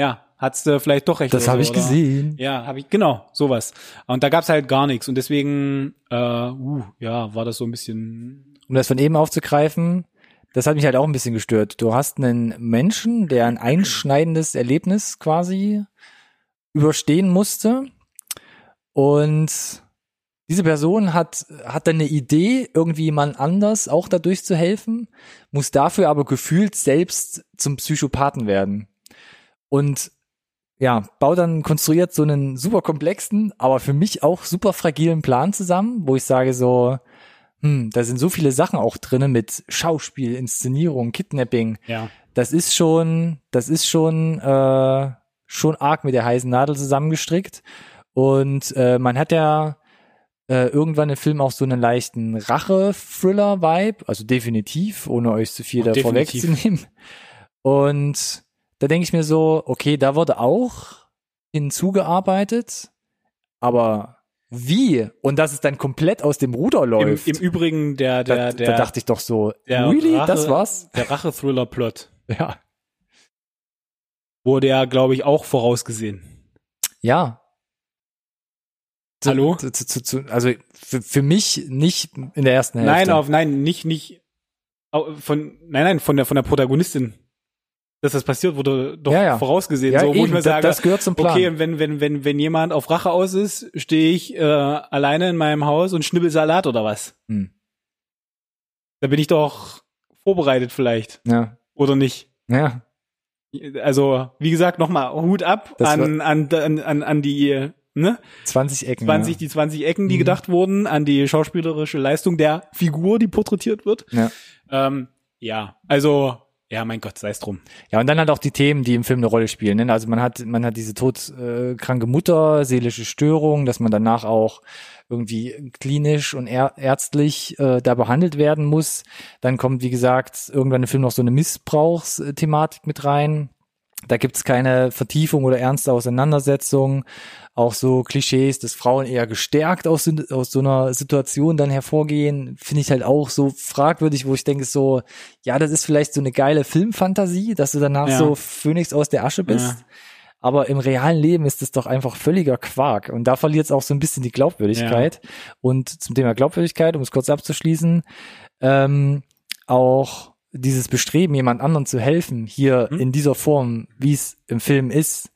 ja, hat's du vielleicht doch recht. Das habe so, ich oder? gesehen. Ja, habe ich, genau, sowas. Und da gab's halt gar nichts. Und deswegen, äh, uh, ja, war das so ein bisschen. Um das von eben aufzugreifen, das hat mich halt auch ein bisschen gestört. Du hast einen Menschen, der ein einschneidendes Erlebnis quasi überstehen musste. Und diese Person hat, hat dann eine Idee, irgendwie jemand anders auch dadurch zu helfen, muss dafür aber gefühlt selbst zum Psychopathen werden. Und ja, baut dann, konstruiert so einen super komplexen, aber für mich auch super fragilen Plan zusammen, wo ich sage so, hm, da sind so viele Sachen auch drinne mit Schauspiel, Inszenierung, Kidnapping. Ja. Das ist schon, das ist schon, äh, schon arg mit der heißen Nadel zusammengestrickt. Und äh, man hat ja äh, irgendwann im Film auch so einen leichten Rache-Thriller-Vibe, also definitiv, ohne euch zu viel davor wegzunehmen. Und da denke ich mir so, okay, da wurde auch hinzugearbeitet. aber wie? Und dass es dann komplett aus dem Ruder läuft. Im, im Übrigen, der, der, da, der. Da dachte ich doch so, der really? Rache, das war's? Der Rache-Thriller-Plot. Ja. Wurde ja, glaube ich, auch vorausgesehen. Ja. Zu, Hallo? Zu, zu, zu, also für, für mich nicht in der ersten Hälfte. Nein, auf, nein, nicht, nicht. Von, nein, nein, von der, von der Protagonistin. Dass das passiert wurde, doch ja, ja. vorausgesehen. Ja, so, wo eben, ich mal sage, das gehört zum Plan. Okay, wenn, wenn, wenn, wenn jemand auf Rache aus ist, stehe ich äh, alleine in meinem Haus und schnibbel Salat oder was? Hm. Da bin ich doch vorbereitet vielleicht. Ja. Oder nicht? Ja. Also, wie gesagt, nochmal, Hut ab an, an, an, an, an die, ne? zwanzig Ecken. zwanzig, ja. Die zwanzig Ecken, die mhm. gedacht wurden, an die schauspielerische Leistung der Figur, die porträtiert wird. Ja. Ähm, ja, also, ja, mein Gott, sei es drum. Ja, und dann halt auch die Themen, die im Film eine Rolle spielen. Ne? Also man hat man hat diese todkranke äh, Mutter, seelische Störung, dass man danach auch irgendwie klinisch und är- ärztlich äh, da behandelt werden muss. Dann kommt, wie gesagt, irgendwann im Film noch so eine Missbrauchsthematik mit rein. Da gibt's keine Vertiefung oder ernste Auseinandersetzung. Auch so Klischees, dass Frauen eher gestärkt aus, aus so einer Situation dann hervorgehen, finde ich halt auch so fragwürdig, wo ich denke so, ja, das ist vielleicht so eine geile Filmfantasie, dass du danach ja. so Phönix aus der Asche bist. Ja. Aber im realen Leben ist das doch einfach völliger Quark. Und da verliert es auch so ein bisschen die Glaubwürdigkeit. Ja. Und zum Thema Glaubwürdigkeit, um es kurz abzuschließen, ähm, auch dieses Bestreben, jemand anderen zu helfen, hier hm? in dieser Form, wie es im Film ist,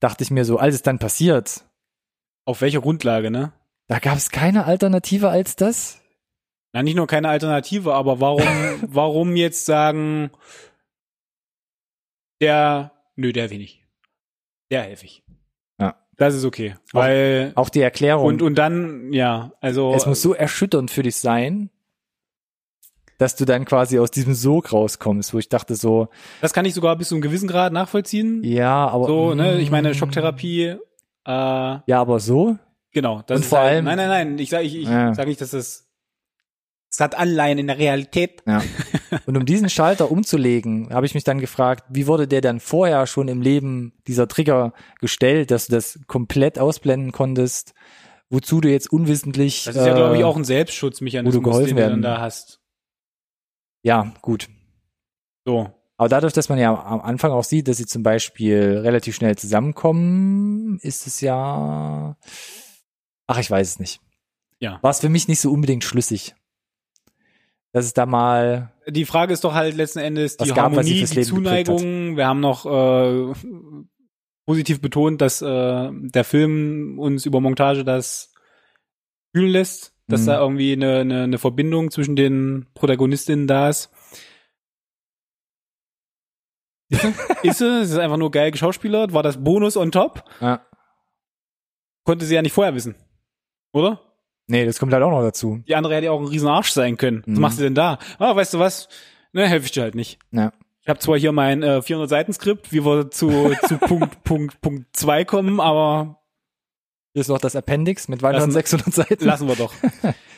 dachte ich mir so, als es dann passiert. Auf welcher Grundlage, ne? Da gab es keine Alternative als das? Na, nicht nur keine Alternative, aber warum warum jetzt sagen, der, nö, der helfe ich nicht. Der helfe ich. Ja. Das ist okay. Auch, weil auch die Erklärung. Und, und dann, ja, also. Es muss so erschütternd für dich sein, dass du dann quasi aus diesem Sog rauskommst, wo ich dachte so. Das kann ich sogar bis zu einem gewissen Grad nachvollziehen. Ja, aber. So, ne, ich meine, Schocktherapie, äh. Ja, aber so? Genau. Das und ist vor halt, allem. Nein, nein, nein, ich sag, ich, ich ja. sag nicht, dass das, es hat Anleihen in der Realität. Ja. Und um diesen Schalter umzulegen, habe ich mich dann gefragt, wie wurde der dann vorher schon im Leben dieser Trigger gestellt, dass du das komplett ausblenden konntest, wozu du jetzt unwissentlich. Das ist ja, äh, glaube ich, auch ein Selbstschutzmechanismus, den du dann da hast. Ja, gut. So. Aber dadurch, dass man ja am Anfang auch sieht, dass sie zum Beispiel relativ schnell zusammenkommen, ist es ja. Ach, ich weiß es nicht. Ja. War es für mich nicht so unbedingt schlüssig. Dass es da mal. Die Frage ist doch halt letzten Endes die Harmonie, die Zuneigung. Wir haben noch äh, positiv betont, dass äh, der Film uns über Montage das fühlen lässt. Dass mhm. da irgendwie eine, eine, eine Verbindung zwischen den Protagonistinnen da ist. Ist sie? Es ist einfach nur geil geschauspielert. War das Bonus on top? Ja. Konnte sie ja nicht vorher wissen. Oder? Nee, das kommt halt auch noch dazu. Die andere hätte ja auch ein riesen Arsch sein können. Mhm. Was machst du denn da? Ah, weißt du was? Ne, helfe ich dir halt nicht. Ja. Ich habe zwar hier mein äh, vierhundert Seiten Skript, wie wir zu, zu Punkt, Punkt, Punkt zwei kommen, aber hier ist noch das Appendix mit weiteren sechshundert Seiten. Lassen wir doch.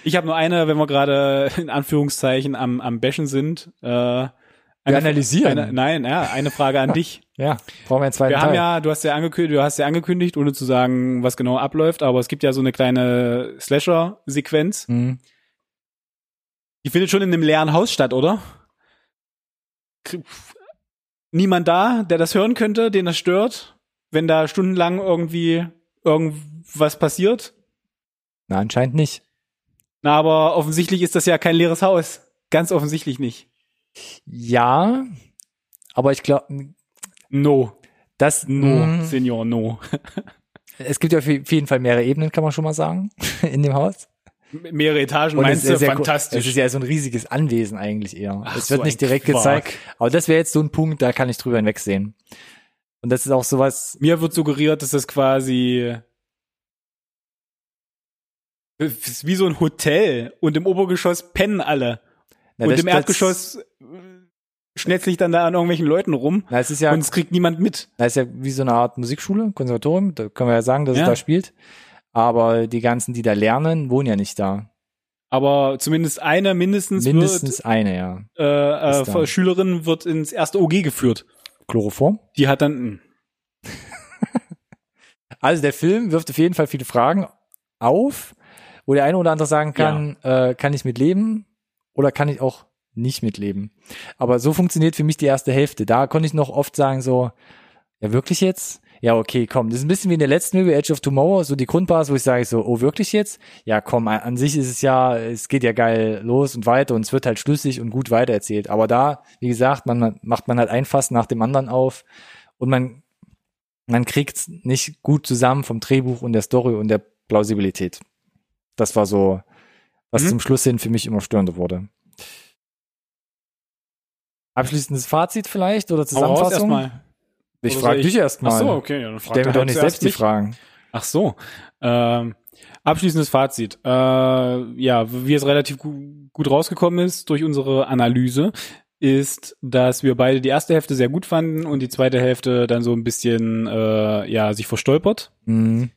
Ich habe nur eine, wenn wir gerade in Anführungszeichen am, am Bashen sind. Äh, wir analysieren. Eine, nein, ja, eine Frage an dich. Ja, brauchen wir einen zweiten wir Teil. Haben ja, du hast ja angekündigt, du hast ja angekündigt, ohne zu sagen, was genau abläuft, aber es gibt ja so eine kleine Slasher-Sequenz. Mhm. Die findet schon in einem leeren Haus statt, oder? Niemand da, der das hören könnte, den das stört, wenn da stundenlang irgendwie irgendwas passiert? Na, anscheinend nicht. Na, aber offensichtlich ist das ja kein leeres Haus. Ganz offensichtlich nicht. Ja, aber ich glaube. No. Das. No, m- Senior, no. Es gibt ja auf jeden Fall mehrere Ebenen, kann man schon mal sagen, in dem Haus. Mehrere Etagen, und meinst du? Ja, fantastisch. Es ist ja so ein riesiges Anwesen eigentlich eher. Ach, es wird so nicht direkt Quark gezeigt. Aber das wäre jetzt so ein Punkt, da kann ich drüber hinwegsehen. Und das ist auch sowas. Mir wird suggeriert, dass das quasi ist wie so ein Hotel und im Obergeschoss pennen alle. Na, und im Erdgeschoss schnetzle ich dann da an irgendwelchen Leuten rum. Na, es ist ja, und es kriegt niemand mit. Das ist ja wie so eine Art Musikschule, Konservatorium, da können wir ja sagen, dass ja. es da spielt. Aber die ganzen, die da lernen, wohnen ja nicht da. Aber zumindest eine mindestens Mindestens wird, eine, ja. Äh, äh, Schülerin wird ins erste O G geführt. Chloroform? Die hat dann. Also der Film wirft auf jeden Fall viele Fragen auf, wo der eine oder andere sagen kann, ja. äh, kann ich mitleben oder kann ich auch nicht mitleben. Aber so funktioniert für mich die erste Hälfte. Da konnte ich noch oft sagen so, ja wirklich jetzt? Ja, okay, komm. Das ist ein bisschen wie in der letzten Movie, Edge of Tomorrow, so die Grundbasis, wo ich sage so, oh, wirklich jetzt? Ja, komm, an sich ist es ja, es geht ja geil los und weiter und es wird halt schlüssig und gut weitererzählt. Aber da, wie gesagt, man macht man halt ein Fass nach dem anderen auf und man, man kriegt's nicht gut zusammen vom Drehbuch und der Story und der Plausibilität. Das war so, was mhm. zum Schluss hin für mich immer störender wurde. Abschließendes Fazit vielleicht oder Zusammenfassung? Hau raus erstmal. Ich frage dich erstmal. Ach so, okay. Ja, dann frag Stell mir doch nicht selbst die Fragen. Ach so. Ähm, abschließendes Fazit. Äh, ja, wie es relativ gu- gut rausgekommen ist durch unsere Analyse, ist, dass wir beide die erste Hälfte sehr gut fanden und die zweite Hälfte dann so ein bisschen äh, ja sich verstolpert. Mhm.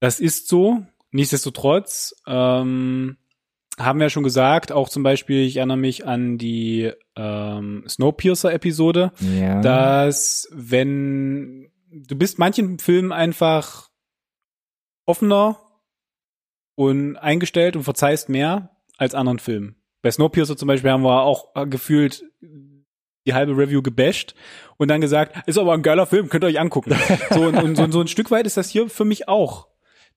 Das ist so. Nichtsdestotrotz ähm, haben wir ja schon gesagt, auch zum Beispiel, ich erinnere mich an die ähm, Snowpiercer-Episode, ja. dass wenn, du bist manchen Filmen einfach offener und eingestellt und verzeihst mehr als anderen Filmen. Bei Snowpiercer zum Beispiel haben wir auch gefühlt die halbe Review gebasht und dann gesagt, ist aber ein geiler Film, könnt ihr euch angucken. so, und, und so, so ein Stück weit ist das hier für mich auch.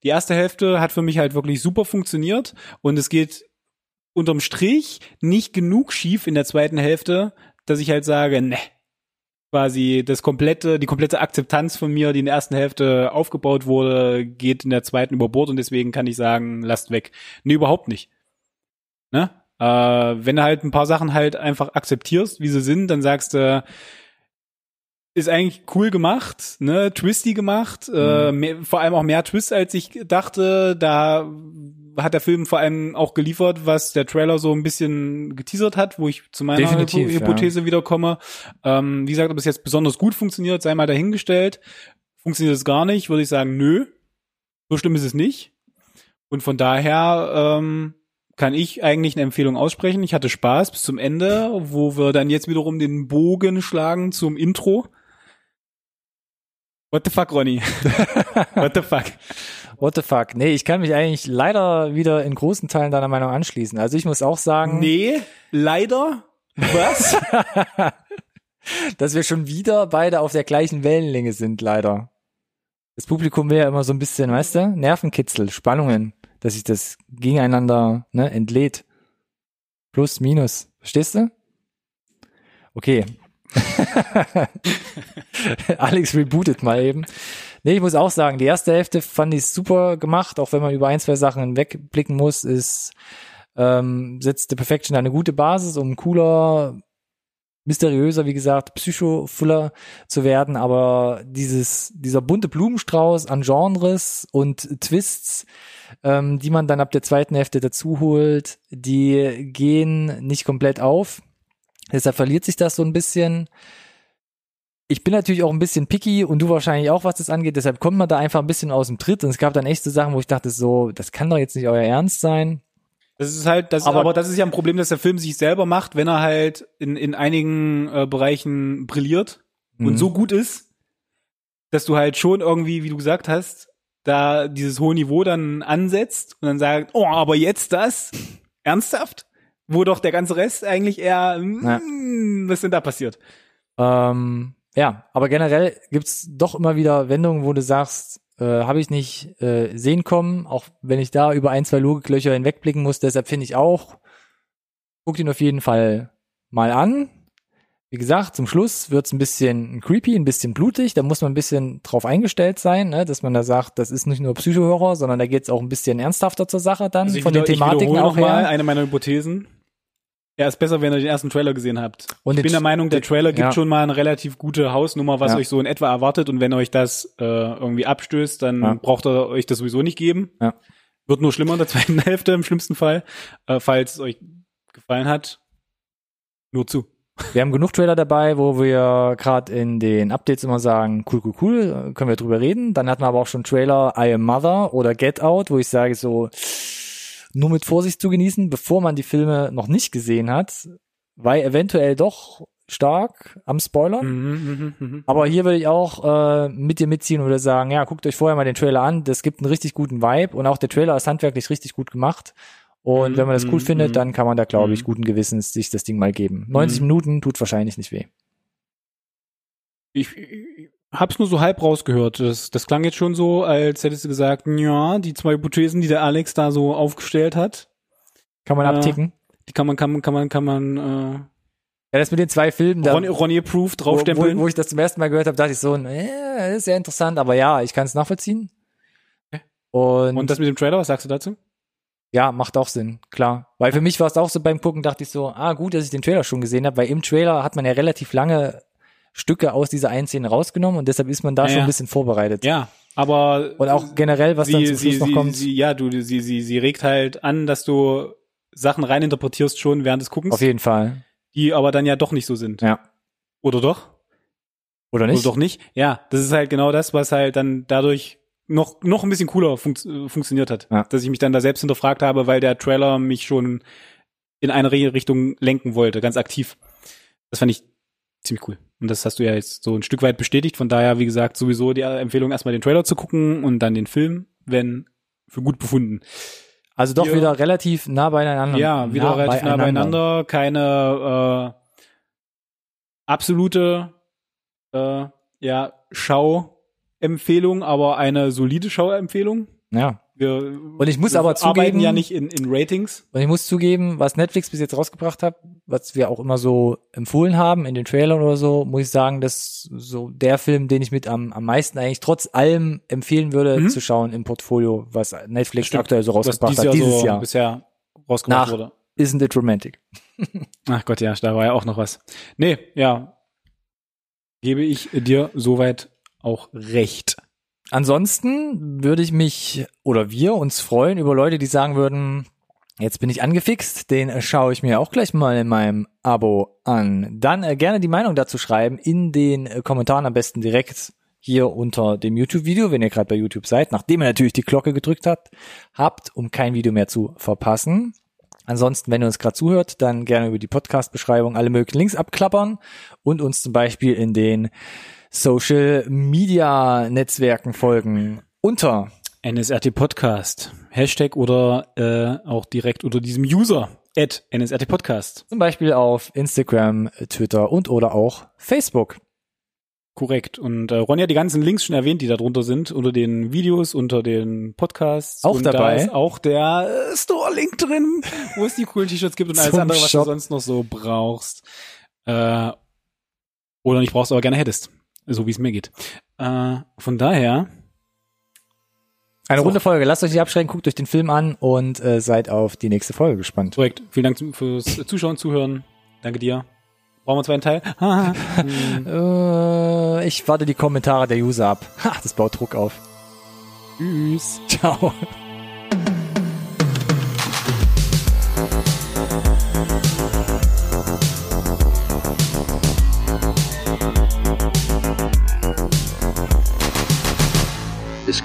Die erste Hälfte hat für mich halt wirklich super funktioniert und es geht unterm Strich nicht genug schief in der zweiten Hälfte, dass ich halt sage, ne, quasi das komplette, die komplette Akzeptanz von mir, die in der ersten Hälfte aufgebaut wurde, geht in der zweiten über Bord und deswegen kann ich sagen, lasst weg. Ne, überhaupt nicht. Ne? Äh, wenn du halt ein paar Sachen halt einfach akzeptierst, wie sie sind, dann sagst du, ist eigentlich cool gemacht, ne, twisty gemacht, mhm. äh, mehr, vor allem auch mehr Twists, als ich dachte. Da hat der Film vor allem auch geliefert, was der Trailer so ein bisschen geteasert hat, wo ich zu meiner Definitiv, Hypo- Hypothese ja. wiederkomme. Ähm, wie gesagt, ob es jetzt besonders gut funktioniert, sei mal dahingestellt. Funktioniert es gar nicht, würde ich sagen, nö. So schlimm ist es nicht. Und von daher ähm, kann ich eigentlich eine Empfehlung aussprechen. Ich hatte Spaß bis zum Ende, wo wir dann jetzt wiederum den Bogen schlagen zum Intro. What the fuck, Ronny? What the fuck? What the fuck? Nee, ich kann mich eigentlich leider wieder in großen Teilen deiner Meinung anschließen. Also ich muss auch sagen... Nee, leider? Was? Dass wir schon wieder beide auf der gleichen Wellenlänge sind, leider. Das Publikum will ja immer so ein bisschen, weißt du, Nervenkitzel, Spannungen, dass sich das gegeneinander, ne, entlädt. Plus, minus. Verstehst du? Okay. Alex rebootet mal eben. Nee, ich muss auch sagen, die erste Hälfte fand ich super gemacht, auch wenn man über ein, zwei Sachen hinwegblicken muss, ist ähm, setzt The Perfection eine gute Basis, um cooler, mysteriöser, wie gesagt, psychofuller zu werden, aber dieses dieser bunte Blumenstrauß an Genres und Twists, ähm, die man dann ab der zweiten Hälfte dazu holt, die gehen nicht komplett auf. Deshalb verliert sich das so ein bisschen. Ich bin natürlich auch ein bisschen picky und du wahrscheinlich auch, was das angeht. Deshalb kommt man da einfach ein bisschen aus dem Tritt. Und es gab dann echt so Sachen, wo ich dachte so, das kann doch jetzt nicht euer Ernst sein. Das ist halt, das, aber, aber das ist ja ein Problem, dass der Film sich selber macht, wenn er halt in, in einigen äh, Bereichen brilliert mhm. und so gut ist, dass du halt schon irgendwie, wie du gesagt hast, da dieses hohe Niveau dann ansetzt und dann sagst, oh, aber jetzt das? Ernsthaft? Wo doch der ganze Rest eigentlich eher, mh, was denn da passiert? Ähm, ja, aber generell gibt's doch immer wieder Wendungen, wo du sagst, äh, habe ich nicht äh, sehen kommen, auch wenn ich da über ein, zwei Logiklöcher hinwegblicken muss. Deshalb finde ich auch, guckt ihn auf jeden Fall mal an. Wie gesagt, zum Schluss wird's ein bisschen creepy, ein bisschen blutig. Da muss man ein bisschen drauf eingestellt sein, ne? Dass man da sagt, das ist nicht nur Psycho-Horror, sondern da geht's auch ein bisschen ernsthafter zur Sache dann, also von wieder, den Thematiken auch her. Mal eine meiner Hypothesen. Ja, ist besser, wenn ihr den ersten Trailer gesehen habt. Und ich bin der Meinung, der Trailer gibt ja. schon mal eine relativ gute Hausnummer, was ja. euch so in etwa erwartet. Und wenn euch das äh, irgendwie abstößt, dann ja. braucht ihr euch das sowieso nicht geben. Ja. Wird nur schlimmer in der zweiten Hälfte, im schlimmsten Fall. Äh, falls es euch gefallen hat, nur zu. Wir haben genug Trailer dabei, wo wir gerade in den Updates immer sagen, cool, cool, cool, können wir drüber reden. Dann hatten wir aber auch schon Trailer I Am Mother oder Get Out, wo ich sage so... nur mit Vorsicht zu genießen, bevor man die Filme noch nicht gesehen hat, weil eventuell doch stark am Spoilern. Mm-hmm, mm-hmm. Aber hier würde ich auch äh, mit dir mitziehen und würde sagen, ja, guckt euch vorher mal den Trailer an. Das gibt einen richtig guten Vibe und auch der Trailer ist handwerklich richtig gut gemacht. Und mm-hmm, wenn man das cool mm-hmm. findet, dann kann man da, glaube ich, guten Gewissens sich das Ding mal geben. neunzig mm-hmm. Minuten tut wahrscheinlich nicht weh. Ich, ich hab's nur so halb rausgehört. Das, das klang jetzt schon so, als hättest du gesagt, ja, die zwei Hypothesen, die der Alex da so aufgestellt hat. Kann man äh, abticken? Die kann man, kann man, kann man, kann man, äh, ja, das mit den zwei Filmen. Ron, Ronnie Proof draufstempeln. Wo, wo ich das zum ersten Mal gehört habe, dachte ich so, äh, ist ja interessant, aber ja, ich kann es nachvollziehen. Okay. Und, Und das mit dem Trailer, was sagst du dazu? Ja, macht auch Sinn, klar. Weil für mich war es auch so beim Gucken, dachte ich so, ah, gut, dass ich den Trailer schon gesehen habe, weil im Trailer hat man ja relativ lange Stücke aus dieser einen Szene rausgenommen und deshalb ist man da ja, schon ja. ein bisschen vorbereitet. Ja, aber und auch generell, was sie, dann zum Schluss sie, noch sie, kommt. Sie, ja, du, sie, sie, sie regt halt an, dass du Sachen reininterpretierst schon während des Guckens. Auf jeden Fall. Die aber dann ja doch nicht so sind. Ja. Oder doch? Oder nicht? Oder doch nicht? Ja, das ist halt genau das, was halt dann dadurch noch noch ein bisschen cooler funkt- funktioniert hat. Ja. Dass ich mich dann da selbst hinterfragt habe, weil der Trailer mich schon in eine Richtung lenken wollte, ganz aktiv. Das fand ich ziemlich cool. Und das hast du ja jetzt so ein Stück weit bestätigt. Von daher, wie gesagt, sowieso die Empfehlung, erstmal den Trailer zu gucken und dann den Film, wenn für gut befunden. Also doch ja. wieder relativ nah beieinander. Ja, wieder nah relativ beieinander. nah beieinander. Keine äh, absolute äh, ja, Schauempfehlung, aber eine solide Schauempfehlung. Ja. Wir, und ich muss wir aber zugeben, arbeiten ja nicht in, in Ratings. Und ich muss zugeben, was Netflix bis jetzt rausgebracht hat, was wir auch immer so empfohlen haben in den Trailern oder so, muss ich sagen, dass so der Film, den ich mit am, am meisten eigentlich trotz allem empfehlen würde, mhm. zu schauen im Portfolio, was Netflix Stimmt. aktuell so rausgebracht dieses hat, dieses Jahr. So Jahr. Bisher rausgebracht Nach wurde. Isn't it romantic? Ach Gott, ja, da war ja auch noch was. Nee, ja. Gebe ich dir soweit auch recht. Ansonsten würde ich mich oder wir uns freuen über Leute, die sagen würden, jetzt bin ich angefixt, den schaue ich mir auch gleich mal in meinem Abo an. Dann äh, gerne die Meinung dazu schreiben in den äh, Kommentaren, am besten direkt hier unter dem YouTube-Video, wenn ihr gerade bei YouTube seid, nachdem ihr natürlich die Glocke gedrückt habt, habt, um kein Video mehr zu verpassen. Ansonsten, wenn ihr uns gerade zuhört, dann gerne über die Podcast-Beschreibung alle möglichen Links abklappern und uns zum Beispiel in den Social-Media-Netzwerken folgen unter N S R T Podcast, Hashtag oder äh, auch direkt unter diesem User, at N S R T Podcast. Zum Beispiel auf Instagram, Twitter und oder auch Facebook. Korrekt. Und äh, Ronja hat die ganzen Links schon erwähnt, die da drunter sind, unter den Videos, unter den Podcasts. Auch und dabei. Da ist auch der äh, Store-Link drin, wo es die coolen T-Shirts gibt und alles andere, was Shop. Du sonst noch so brauchst. Äh, oder nicht brauchst, aber gerne hättest. So wie es mir geht. Äh, von daher eine so. runde Folge. Lasst euch nicht abschrecken, guckt euch den Film an und äh, seid auf die nächste Folge gespannt. Korrekt. Vielen Dank fürs Zuschauen, Zuhören. Danke dir. Brauchen wir einen zweiten Teil? hm. äh, ich warte die Kommentare der User ab. Ha, das baut Druck auf. Tschüss. Ciao. This